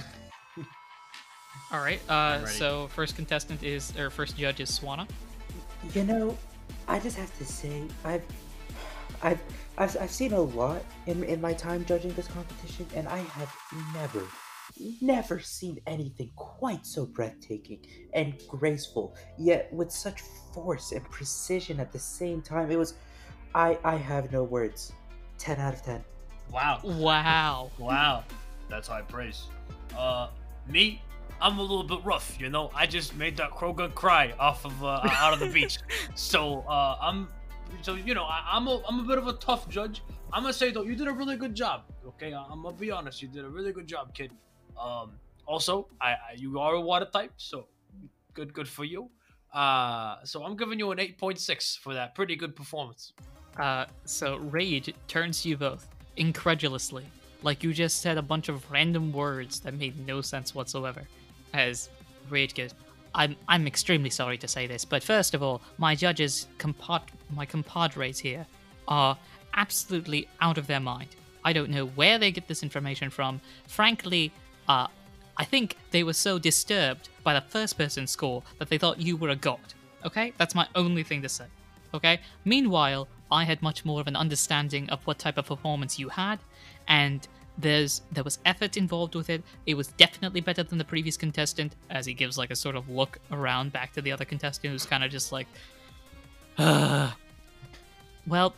Alright, uh, so first contestant is, or first judge is Swanna. You know, I just have to say, I've... I've, I've, I've seen a lot in, in my time judging this competition, and I have never, never seen anything quite so breathtaking and graceful, yet with such force and precision at the same time. It was, I, I have no words. ten out of ten. Wow. Wow. Wow. That's high praise. Uh, me? I'm a little bit rough, you know? I just made that Croagunk cry off of, uh, out of the beach. So, uh, I'm... So, you know, I, I'm, a, I'm a bit of a tough judge. I'm going to say, though, you did a really good job, okay? I, I'm going to be honest. You did a really good job, kid. Um, also, I, I you are a water type, so good good for you. Uh, so I'm giving you an eight point six for that pretty good performance. Uh, so Rage turns to you both incredulously. Like you just said a bunch of random words that made no sense whatsoever. As Rage goes... I'm I'm extremely sorry to say this, but first of all, my judges, compart- my compadres here, are absolutely out of their mind. I don't know where they get this information from. Frankly, uh, I think they were so disturbed by the first person's score that they thought you were a god. Okay? That's my only thing to say. Okay? Meanwhile, I had much more of an understanding of what type of performance you had, and There's there was effort involved with it. It was definitely better than the previous contestant, as he gives like a sort of look around back to the other contestant who's kind of just like, ugh. Well,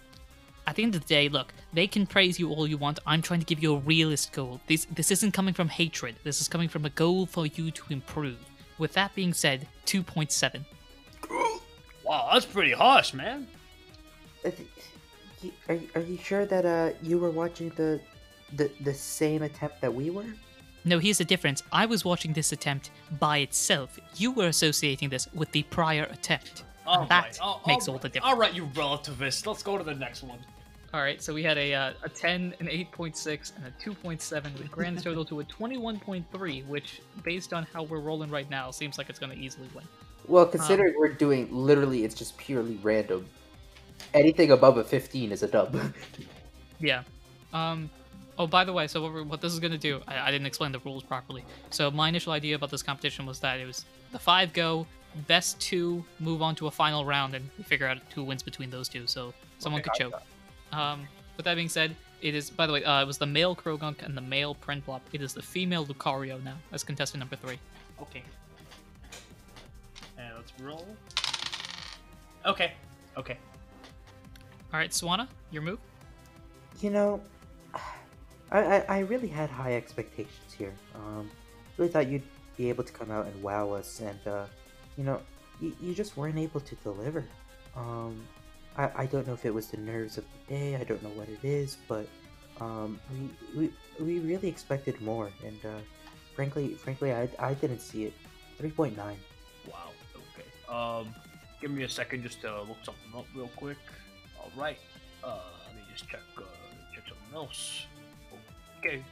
at the end of the day, look, they can praise you all you want. I'm trying to give you a realist goal. This, this isn't coming from hatred. This is coming from a goal for you to improve. With that being said, two point seven. Wow, that's pretty harsh, man. Are you, are you sure that uh, you were watching the, the the same attempt that we were? No, here's the difference. I was watching this attempt by itself. You were associating this with the prior attempt. All and right. That all, makes all, all the difference. All right, you relativist. Let's go to the next one. All right, so we had a uh, a ten, an eight point six, and a two point seven, with grand total to a twenty-one point three, which, based on how we're rolling right now, seems like it's going to easily win. Well, considering um, we're doing literally, it's just purely random. Anything above a fifteen is a dub. Yeah. Um. Oh, by the way, so what, we're, what this is going to do, I, I didn't explain the rules properly. So my initial idea about this competition was that it was the five go, best two move on to a final round, and we figure out who wins between those two, so someone okay, could choke. Um, with that being said, it is, by the way, uh, it was the male Croagunk and the male Prinplup. It is the female Lucario now, as contestant number three. Okay. And let's roll. Okay. Okay. Alright, Swanna, your move? You know, I, I, I really had high expectations here. Um, really thought you'd be able to come out and wow us, and, uh, you know, you, you just weren't able to deliver. Um, I, I don't know if it was the nerves of the day, I don't know what it is, but um, we, we, we really expected more, and uh, frankly, frankly, I, I didn't see it. three point nine. Wow, okay. Um, give me a second just to look something up real quick. Alright, uh, let me just check, uh, check something else. Okay,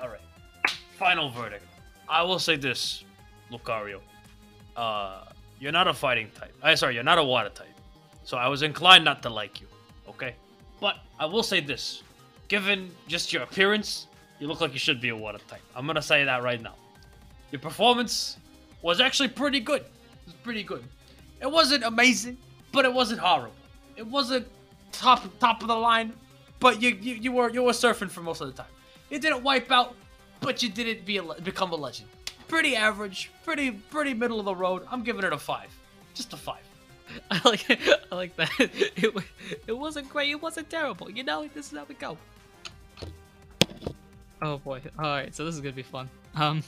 alright. Final verdict. I will say this, Lucario. Uh, you're not a fighting type. I sorry, you're not a water type. So I was inclined not to like you, okay? But I will say this. Given just your appearance, you look like you should be a water type. I'm gonna say that right now. Your performance was actually pretty good. It was pretty good. It wasn't amazing, but it wasn't horrible. It wasn't top top of the line, but you, you you were you were surfing for most of the time. You didn't wipe out, but you didn't be a, become a legend. Pretty average, pretty pretty middle of the road. I'm giving it a five, just a five. I like it. I like that. It it wasn't great. It wasn't terrible. You know, this is how we go. Oh boy! All right, so this is gonna be fun. Um.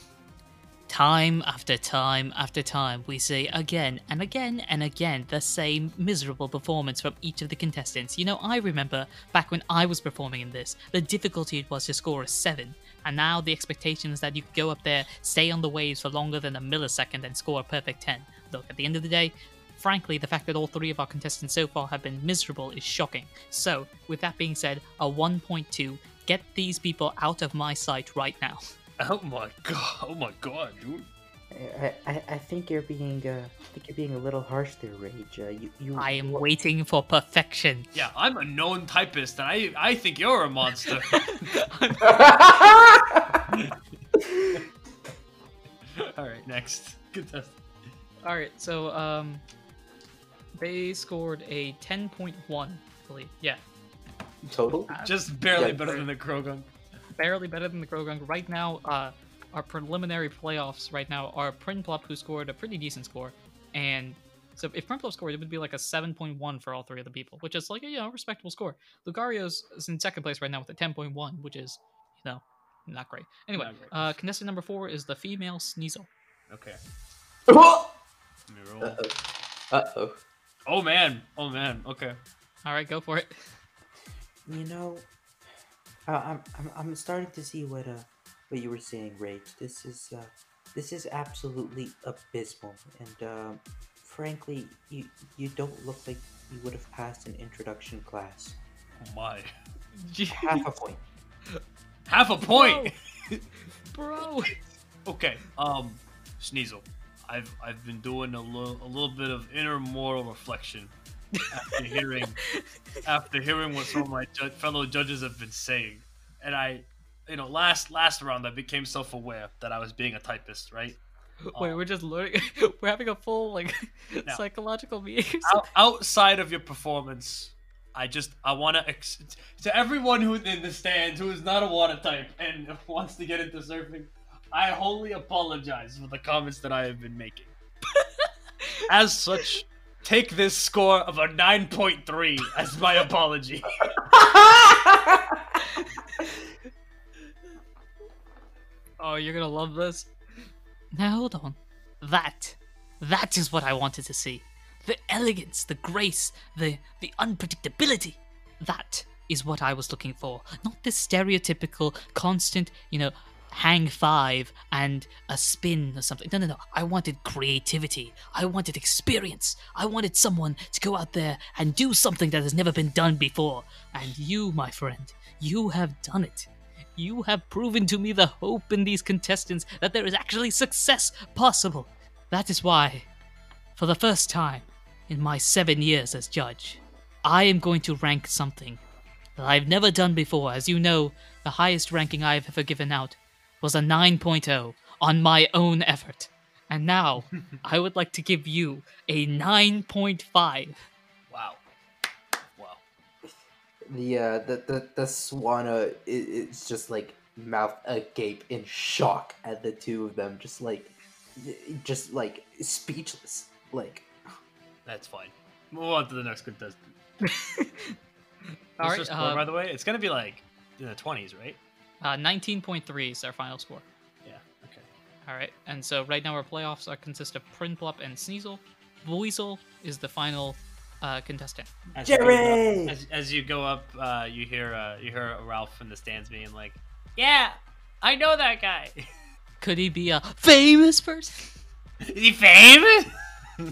Time after time after time, we see again and again and again the same miserable performance from each of the contestants. You know, I remember back when I was performing in this, the difficulty it was to score a seven, and now the expectation is that you go up there, stay on the waves for longer than a millisecond and score a perfect ten. Look, at the end of the day, frankly, the fact that all three of our contestants so far have been miserable is shocking. So, with that being said, a one point two, get these people out of my sight right now. Oh my god! Oh my god, dude! I I, I think you're being uh, I think you're being a little harsh there, Rage. Uh, you, you I am waiting for perfection. Yeah, I'm a known typist, and I I think you're a monster. All right, next contestant. All right, so um, they scored a ten point one, I believe. Yeah. Total. Just barely yeah, better than the Croagunk. Barely better than the Croagunk. Right now, uh, our preliminary playoffs right now are Prinplup, who scored a pretty decent score. And so if Prinplup scored, it would be like a seven point one for all three of the people, which is like a, you know, respectable score. Lucario's is in second place right now with a ten point one, which is, you know, not great. Anyway, not great. Uh, contestant number four is the female Sneasel. Okay. Let me roll. Uh-oh. Uh-oh. Oh, man. Oh, man. Okay. All right, go for it. You know... Uh, I'm, I'm I'm starting to see what uh what you were saying, Rage. This is uh this is absolutely abysmal, and uh, frankly, you you don't look like you would have passed an introduction class. Oh my, jeez. Half a point. Half a point, bro. Bro. Okay, um, Sneasel, I've I've been doing a little a little bit of inner moral reflection. after hearing after hearing what some of my ju fellow judges have been saying, and I, you know, last last round I became self-aware that I was being a typist, right? Wait, um, we're just learning. We're having a full like now, psychological meeting. Out, outside of your performance, I just, I want to, ex to everyone who in the stands who is not a water type and wants to get into surfing, I wholly apologize for the comments that I have been making. As such, take this score of a nine point three as my apology. Oh, you're gonna love this. Now, hold on. That, that is what I wanted to see. The elegance, the grace, the, the unpredictability. That is what I was looking for. Not this stereotypical, constant, you know, hang five and a spin or something. No, no, no. I wanted creativity. I wanted experience. I wanted someone to go out there and do something that has never been done before. And you, my friend, you have done it. You have proven to me the hope in these contestants that there is actually success possible. That is why, for the first time in my seven years as judge, I am going to rank something that I've never done before. As you know, the highest ranking I have ever given out was a nine point oh on my own effort. And now, I would like to give you a nine point five. Wow. Wow. Yeah, the, the, the Swanna is just like mouth agape in shock at the two of them. Just like, just like speechless. Like, that's fine. Move on to the next contestant. All right, score, uh, by the way, it's gonna be like in the twenties, right? Uh, nineteen point three is our final score. Yeah. Okay. All right, and so right now our playoffs are consist of Prinplup and Sneasel. Buizel is the final uh, contestant. As Jerry. You up, as, as you go up, uh, you hear uh, you hear Ralph in the stands being like, "Yeah, I know that guy." Could he be a famous person? Is he famous? uh,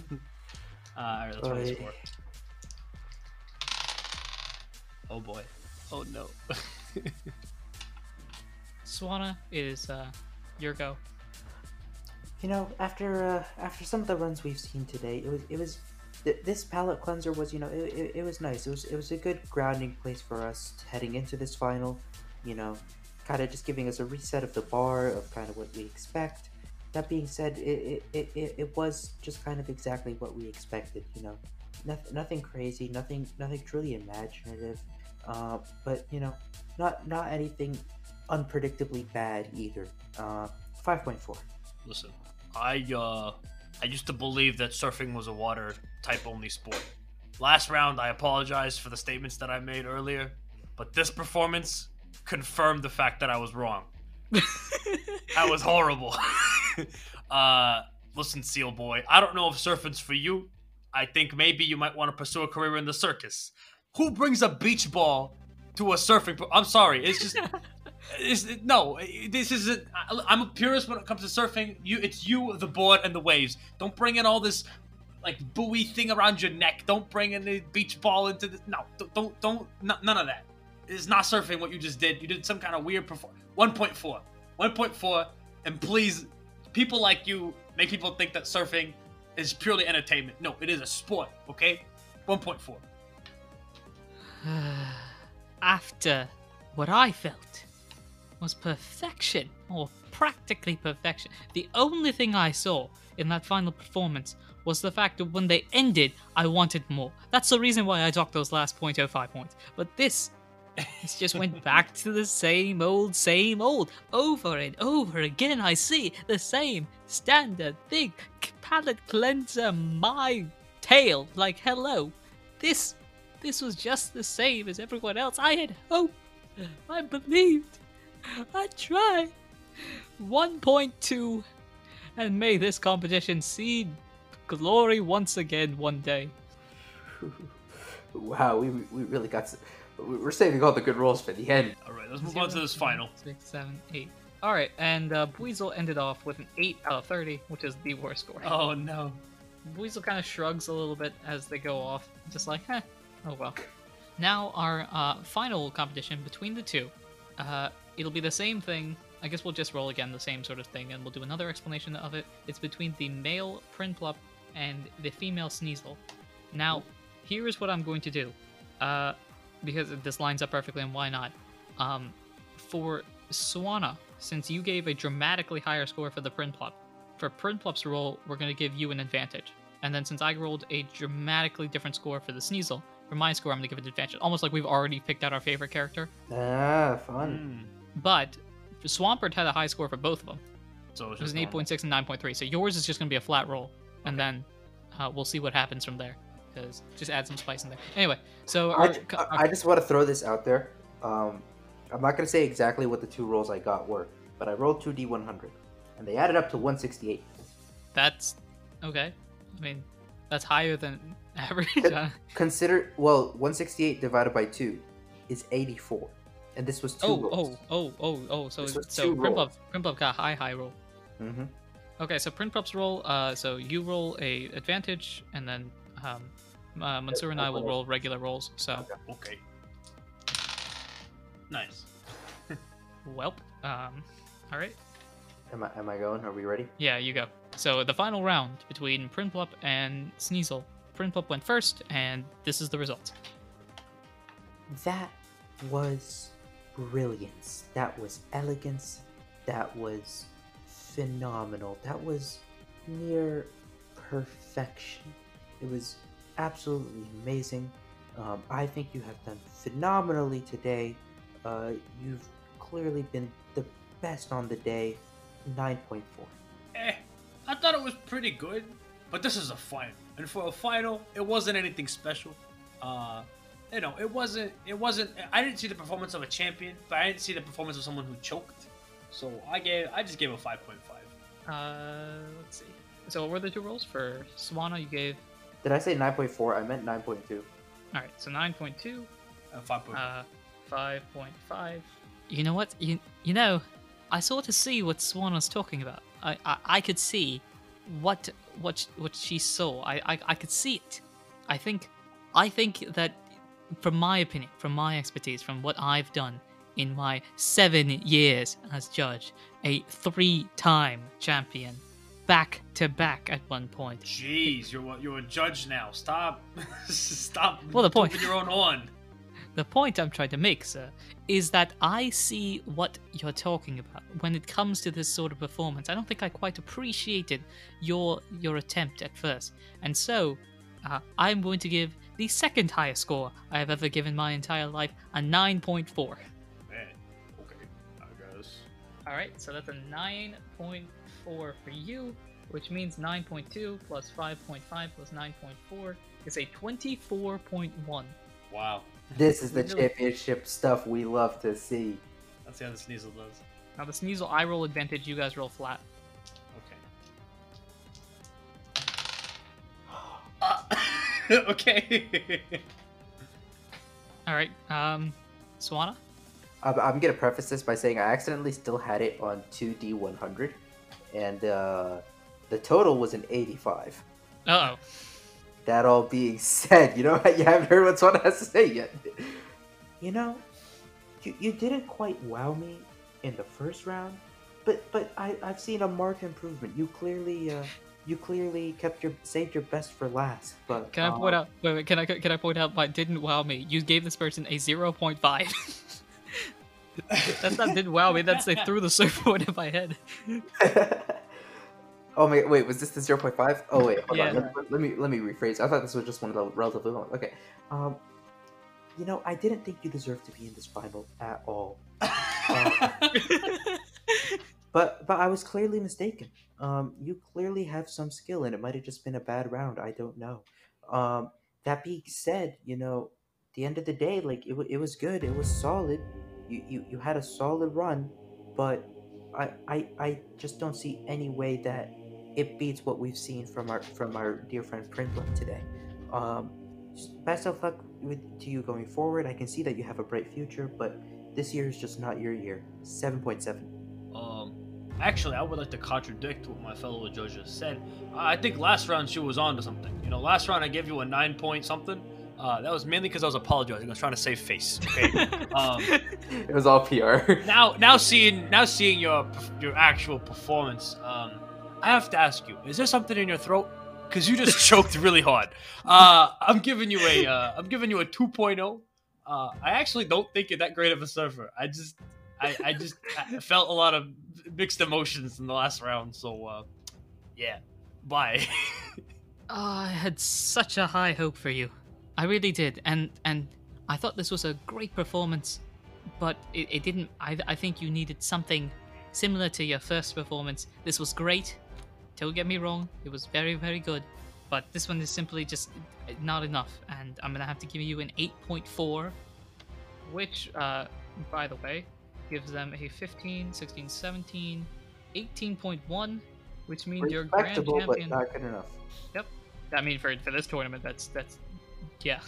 all right, let's run the score. Oh boy. Oh no. Swanna, it is uh, your go. You know, after uh, after some of the runs we've seen today, it was it was th this palette cleanser was you know it, it it was nice. It was it was a good grounding place for us heading into this final. You know, kind of just giving us a reset of the bar of kind of what we expect. That being said, it it, it it was just kind of exactly what we expected, you know, nothing nothing crazy, nothing nothing truly imaginative, uh, but you know, not not anything unpredictably bad either. Uh, five point four. Listen, I uh, I used to believe that surfing was a water type only sport. Last round, I apologized for the statements that I made earlier, but this performance confirmed the fact that I was wrong. That was horrible. Uh, listen, Seal Boy, I don't know if surfing's for you. I think maybe you might want to pursue a career in the circus. Who brings a beach ball to a surfing? Pro I'm sorry, it's just, it's, it, no, this isn't. I, I'm a purist when it comes to surfing. You, it's you, the board, and the waves. Don't bring in all this like buoy thing around your neck. Don't bring in the beach ball into the. No, don't, don't, no, none of that. It's not surfing what you just did. You did some kind of weird performance. one point four, one point four, and please. People like you make people think that surfing is purely entertainment. No, it is a sport, okay? one point four. After what I felt was perfection, or practically perfection, the only thing I saw in that final performance was the fact that when they ended, I wanted more. That's the reason why I docked those last point oh five points. But this, it just went back to the same old, same old, over and over again. I see the same standard thing. Palette cleanser, my tail. Like, hello. This, this was just the same as everyone else. I had hope. I believed. I tried. one point two. And may this competition see glory once again one day. Wow, we, we really got to... We're saving all the good rolls for the end. All right, let's move on to this final. Six, seven, eight. All right, and uh, Buizel ended off with an eight out of thirty, which is the worst score. Oh, no. Buizel kind of shrugs a little bit as they go off, just like, eh, oh well. Now our uh, final competition between the two. Uh, it'll be the same thing. I guess we'll just roll again the same sort of thing, and we'll do another explanation of it. It's between the male Prinplup and the female Sneasel. Now, here is what I'm going to do. Uh... because this lines up perfectly, and why not? Um, for Swanna, since you gave a dramatically higher score for the Prinplup, for Prinplup's roll, we're going to give you an advantage. And then since I rolled a dramatically different score for the Sneasel, for my score, I'm going to give it advantage. Almost like we've already picked out our favorite character. Ah, fun. Mm. But Swampert had a high score for both of them. So it was an eight point six and nine point three. So yours is just going to be a flat roll. And okay. then uh, we'll see what happens from there. Because just add some spice in there. Anyway, so... Our, I, ju- our, I just want to throw this out there. Um, I'm not going to say exactly what the two rolls I got were. But I rolled two D one hundred. And they added up to one sixty-eight. That's... Okay. I mean, that's higher than... average. Con- consider well, one sixty-eight divided by two is eighty-four, and this was two oh, rolls. Oh, oh, oh, oh, so so Prinplup Prinplup got high high roll. Mm-hmm. Okay, so Prinplup's roll. Uh, so you roll a advantage, and then um, uh, Mansoor and I will roll regular rolls. So okay, nice. Welp. Um, all right. Am I am I going? Are we ready? Yeah, you go. So the final round between Prinplup and Sneasel. Prinplup went first, and this is the result. That was brilliance. That was elegance. That was phenomenal. That was near perfection. It was absolutely amazing. Um, I think you have done phenomenally today. Uh, you've clearly been the best on the day. nine point four. Eh, I thought it was pretty good, but this is a final. And for a final, it wasn't anything special. Uh, you know, it wasn't, it wasn't, I didn't see the performance of a champion, but I didn't see the performance of someone who choked. So I gave, I just gave a five point five. Uh, let's see. So what were the two rolls? For Swanna, you gave... Did I say nine point four? I meant nine point two. Alright, so nine point two. Uh, five point five. Uh, five point five. You know what? You, you know, I sort of see what Swanna's talking about. I, I, I could see... What what what she saw, I, I I could see it. I think, I think that, from my opinion, from my expertise, from what I've done in my seven years as judge, a three-time champion, back to back at one point. Jeez, you're you're a judge now. Stop, stop. Well, the point. Your own on. The point I'm trying to make, sir, is that I see what you're talking about when it comes to this sort of performance. I don't think I quite appreciated your your attempt at first. And so, uh, I'm going to give the second highest score I have ever given my entire life, a nine point four. Man, okay, I guess. Alright, so that's a nine point four for you, which means nine point two plus five point five plus nine point four is a twenty-four point one. Wow. This is the championship stuff we love to see. Let's see how the Sneasel does. Now the Sneasel, I roll advantage, you guys roll flat. Okay. Uh, okay. Alright, um, Swanna? I'm, I'm going to preface this by saying I accidentally still had it on two D one hundred, and uh, the total was an eighty-five. Uh-oh. That all being said, you know, you haven't heard what Swanna has to say yet. You know, you, you didn't quite wow me in the first round, but but I, I've seen a marked improvement. You clearly uh, you clearly kept your saved your best for last. But can um, I point out? Wait, wait, can I can I point out? But didn't wow me. You gave this person a zero point five. That's not didn't wow me. That's they threw the surfboard in my head. Oh my! Wait, was this the zero point five? Oh wait, hold yeah. on. Let, let me let me rephrase. I thought this was just one of the relatively long. Okay, um, you know, I didn't think you deserved to be in this final at all. Um, but but I was clearly mistaken. Um, you clearly have some skill, and it might have just been a bad round. I don't know. Um, that being said, you know, at the end of the day, like it it was good. It was solid. You you you had a solid run, but I I I just don't see any way that it beats what we've seen from our from our dear friend Prinplup today. Um, best of luck with, to you going forward. I can see that you have a bright future, but this year is just not your year. seven point seven. Um, actually, I would like to contradict what my fellow judges said. I think last round she was on to something. You know, last round I gave you a nine point something. Uh, that was mainly because I was apologizing. I was trying to save face. Okay? um, it was all P R. now, now seeing now seeing your your actual performance, um, I have to ask you: is there something in your throat? Because you just choked really hard. Uh, I'm giving you a uh, I'm giving you a two point oh. Uh, I actually don't think you're that great of a surfer. I just I, I just I felt a lot of mixed emotions in the last round. So uh, yeah, bye. Oh, I had such a high hope for you. I really did, and and I thought this was a great performance, but it, it didn't. I, I think you needed something similar to your first performance. This was great. Don't get me wrong, it was very, very good, but this one is simply just not enough, and I'm gonna have to give you an eight point four, which, uh, by the way, gives them a fifteen, sixteen, seventeen, eighteen point one, which means you're grand champion. But not good enough. Yep. I mean, for for this tournament, that's that's yeah.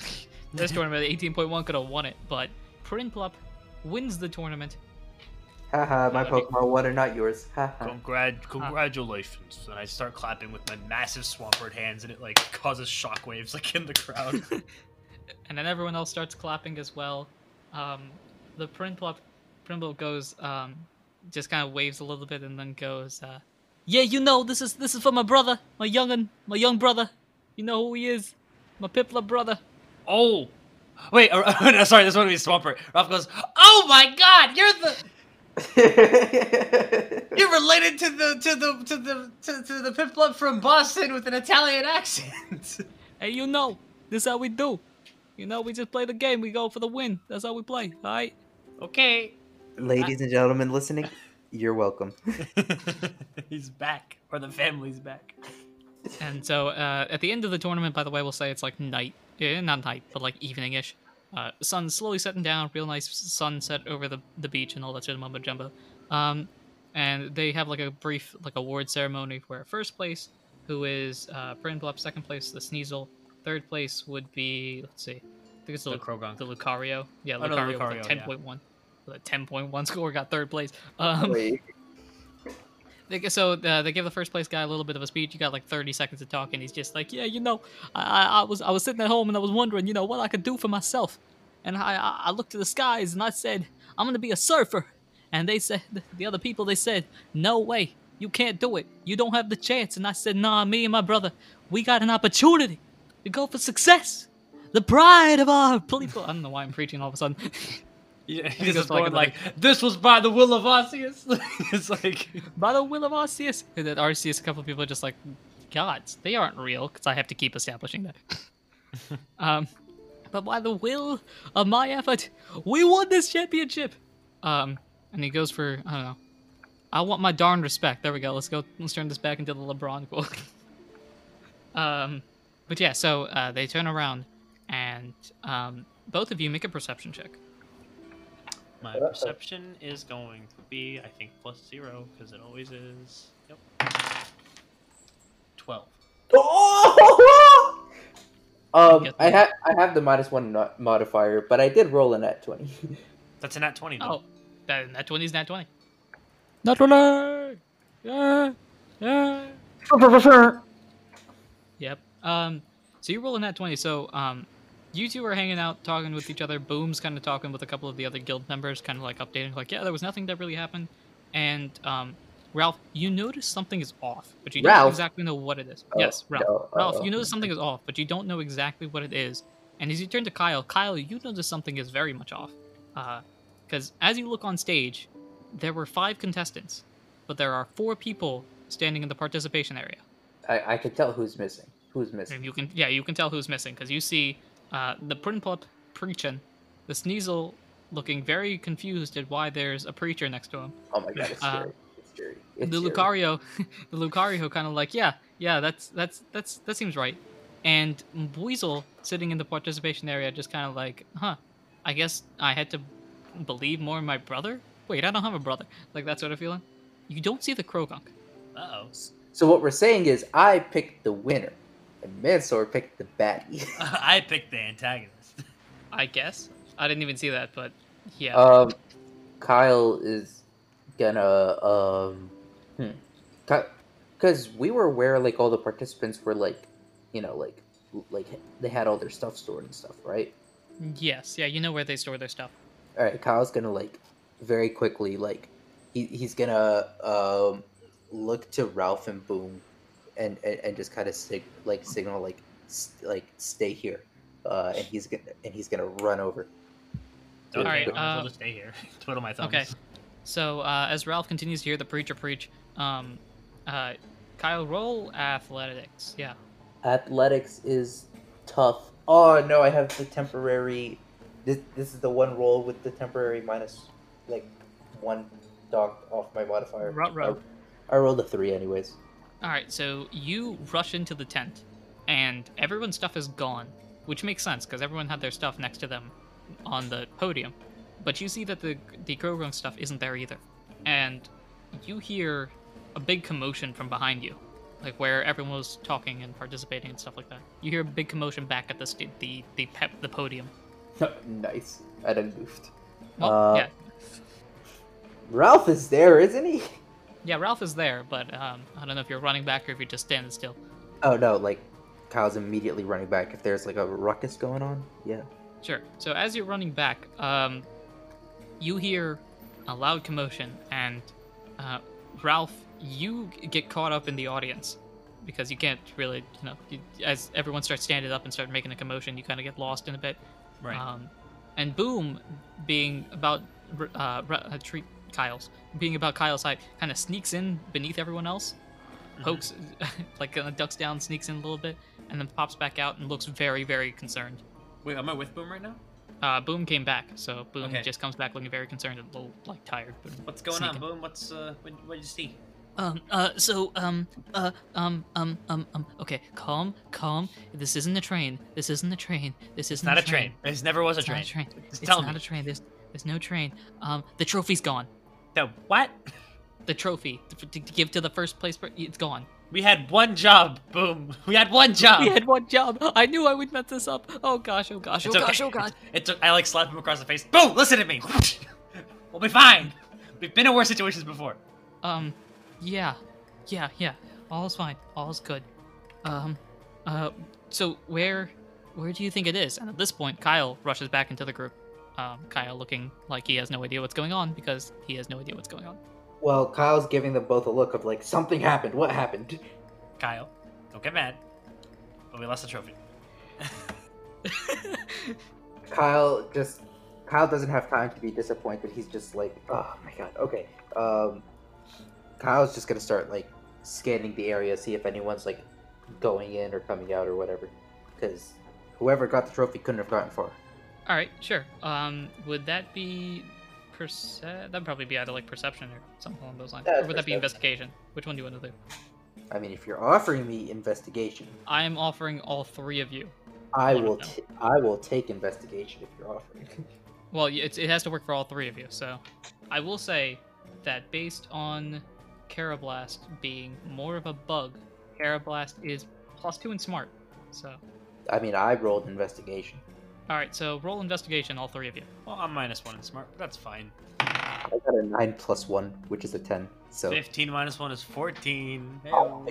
This tournament, eighteen point one could have won it, but Prinplup wins the tournament. Haha, my Pokemon won, are not yours. Congrat congratulations! And I start clapping with my massive Swampert hands, and it like causes shockwaves like in the crowd. And then everyone else starts clapping as well. Um, the Prinplup Prinplup goes, um, just kind of waves a little bit, and then goes, uh, yeah, you know, this is this is for my brother, my young'un, my young brother. You know who he is, my Piplup brother. Oh, wait, uh, no, sorry, this one would be Swampert. Ralph goes, oh my God, you're the. You're related to the to the to the to, to the Piplup from Boston with an Italian accent. Hey, you know, this is how we do. You know, we just play the game. We go for the win. That's how we play. All right. Okay. Ladies I and gentlemen listening, you're welcome. He's back, or the family's back. And so, uh, at the end of the tournament, by the way, we'll say it's like night. Yeah, not night, but like evening-ish. Uh, sun slowly setting down, real nice sunset over the the beach and all that sort of mumbo jumbo. Um, and they have like a brief like award ceremony where first place, who is uh, Prinplup, second place the Sneasel, third place would be let's see, I think it's the, the Croagunk, the Lucario, yeah, Lucario, oh, no, Lucario with like ten point yeah. one, with a ten point one score got third place. Um, they, so uh, they give the first place guy a little bit of a speech. You got like thirty seconds to talk, and he's just like, yeah, you know, I I was I was sitting at home and I was wondering, you know, what I could do for myself. And I, I looked to the skies and I said, I'm going to be a surfer. And they said, the other people, they said, no way, you can't do it. You don't have the chance. And I said, nah, me and my brother, we got an opportunity to go for success. The pride of our people. I don't know why I'm preaching all of a sudden. Yeah, he's just like, like, this was by the will of Arceus. It's like, by the will of Arceus. And then Arceus, a couple of people are just like, gods, they aren't real, because I have to keep establishing that. um... But by the will of my effort, we won this championship. Um, and he goes for, I don't know. I want my darn respect. There we go. Let's go. Let's turn this back into the LeBron goal. um, but yeah, so uh, they turn around and um, both of you make a perception check. My perception is going to be, I think, plus zero, because it always is. Yep. twelve. Oh! Um, I have I have the minus one not modifier, but I did roll a nat twenty. That's a nat twenty. Though. Oh, that nat twenty is nat twenty. Nat twenty. Yeah, yeah. Yep. Um. So you roll a nat twenty. So um, you two are hanging out, talking with each other. Boom's kind of talking with a couple of the other guild members, kind of like updating, like, yeah, there was nothing that really happened. And um, Ralph, you notice something is off, but you Ralph? don't exactly know what it is. Oh, yes, Ralph. No, Ralph, oh, you notice something is off, but you don't know exactly what it is. And as you turn to Kyle, Kyle, you notice something is very much off. Because uh, as you look on stage, there were five contestants, but there are four people standing in the participation area. I, I can tell who's missing. Who's missing? And you can, yeah, you can tell who's missing, because you see uh, the Prinplup preaching, the Sneasel looking very confused at why there's a preacher next to him. Oh my God, it's uh, scary. It's the Lucario, the Lucario kind of like, yeah, yeah, that's, that's, that's, that seems right. And Buizel sitting in the participation area, just kind of like, huh, I guess I had to believe more in my brother? Wait, I don't have a brother. Like that sort of feeling. You don't see the Croagunk. Uh-oh. So what we're saying is I picked the winner and Mansoor picked the baddie. I picked the antagonist. I guess. I didn't even see that, but yeah. Um, Kyle is gonna, um... Hmm. Because we were aware, like, all the participants were, like, you know, like, like they had all their stuff stored and stuff, right? Yes, yeah, you know where they store their stuff. All right, Kyle's gonna, like, very quickly, like, he, he's gonna um, look to Ralph and Boom and, and, and just kind of, sig like, signal, like, st like, stay here. Uh, and he's gonna, and he's gonna run over. All right, I'll just stay here. Twiddle my thumbs. Okay. So, uh, as Ralph continues to hear the preacher preach, um, uh, Kyle, roll athletics, yeah. Athletics is tough. Oh no, I have the temporary. This this is the one roll with the temporary minus, like, one docked off my modifier. Ruh, ruh. I, I rolled a three anyways. All right, so you rush into the tent, and everyone's stuff is gone, which makes sense because everyone had their stuff next to them on the podium. But you see that the the Croagunk stuff isn't there either, and you hear a big commotion from behind you, like where everyone was talking and participating and stuff like that. You hear a big commotion back at the st the the pep the podium. Nice, I done goofed. Well, uh, yeah. Ralph is there, isn't he? Yeah, Ralph is there, but um, I don't know if you're running back or if you're just standing still. Oh no, like Kyle's immediately running back if there's like a ruckus going on. Yeah. Sure. So as you're running back, um, you hear a loud commotion, and uh, Ralph, you get caught up in the audience because you can't really, you know, you, as everyone starts standing up and start making a commotion, you kind of get lost in a bit. Right. Um, and Boom, being about uh, uh, treat Kyle's, being about Kyle's height, kind of sneaks in beneath everyone else, pokes, mm-hmm. like uh, ducks down, sneaks in a little bit, and then pops back out and looks very, very concerned. Wait, am I with Boom right now? Uh, Boom came back, so Boom okay. just comes back looking very concerned and a little, like, tired. But What's going sneaking. on, Boom? What's, uh, what, what did you see? Um, uh, so, um, uh, um, um, um, um, okay, calm, calm, this isn't a train, this isn't a train, this isn't not a train. Not a train, this never was a train. It's not a train, Just it's tell not me. a train, there's, there's no train. Um, the trophy's gone. The what? The trophy, to, to, to give to the first place, it's gone. We had one job, Boom. We had one job. We had one job. I knew I would mess this up. Oh gosh, oh gosh, oh it's gosh, okay. oh gosh. It's, it's, I like slapped him across the face. Boom, listen to me. We'll be fine. We've been in worse situations before. Um, yeah, yeah, yeah. All's fine. All's good. Um, uh, so where, where do you think it is? And at this point, Kyle rushes back into the group. Um, Kyle looking like he has no idea what's going on because he has no idea what's going on. Well, Kyle's giving them both a look of like, something happened, what happened? Kyle, don't get mad, but we lost the trophy. Kyle just, Kyle doesn't have time to be disappointed, he's just like, oh my god, okay. Um, Kyle's just gonna start like, scanning the area, see if anyone's like, going in or coming out or whatever. Because whoever got the trophy couldn't have gotten far. Alright, sure. Um, would that be... Perce- that'd probably be either like perception or something along those lines. That's or would that be investigation? Which one do you want to do? I mean, if you're offering me investigation, I am offering all three of you. I will. T I will take investigation if you're offering. Well, it's, it has to work for all three of you. So, I will say that based on Karrablast being more of a bug, Karrablast is plus two in smart. So. I mean, I rolled investigation. Alright, so roll investigation, all three of you. Well, I'm minus one in smart, but that's fine. I got a nine plus one, which is a ten, so... fifteen minus one is fourteen. Oh,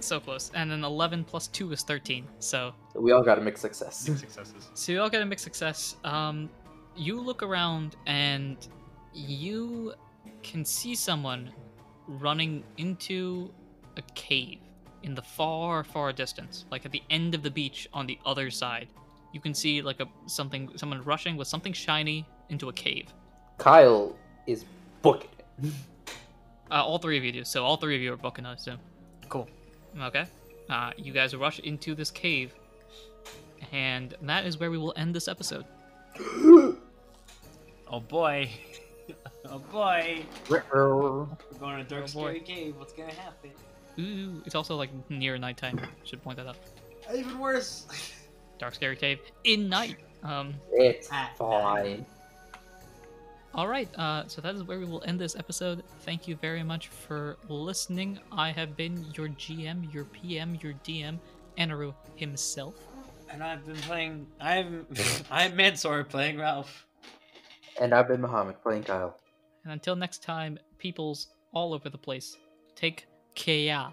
so close. And then eleven plus two is thirteen, so... so we all got a mixed success. Mixed successes. So you all got a mixed success. Um, you look around, and you can see someone running into a cave in the far, far distance. Like, at the end of the beach on the other side. You can see like a something, someone rushing with something shiny into a cave. Kyle is booking it. uh, all three of you do, so all three of you are booking us. So. Cool. Okay. Uh, you guys rush into this cave, and that is where we will end this episode. Oh boy. Oh boy. We're going to a dark, oh scary cave. What's gonna happen? Ooh, it's also like near nighttime. Should point that out. Even worse. Dark Scary Cave in night. Um, it's fine. Alright, uh, so that is where we will end this episode. Thank you very much for listening. I have been your G M, your P M, your D M, Anaru himself. And I've been playing... I'm I'm Mansour playing Ralph. And I've been Muhammad playing Kyle. And until next time, peoples all over the place, take care.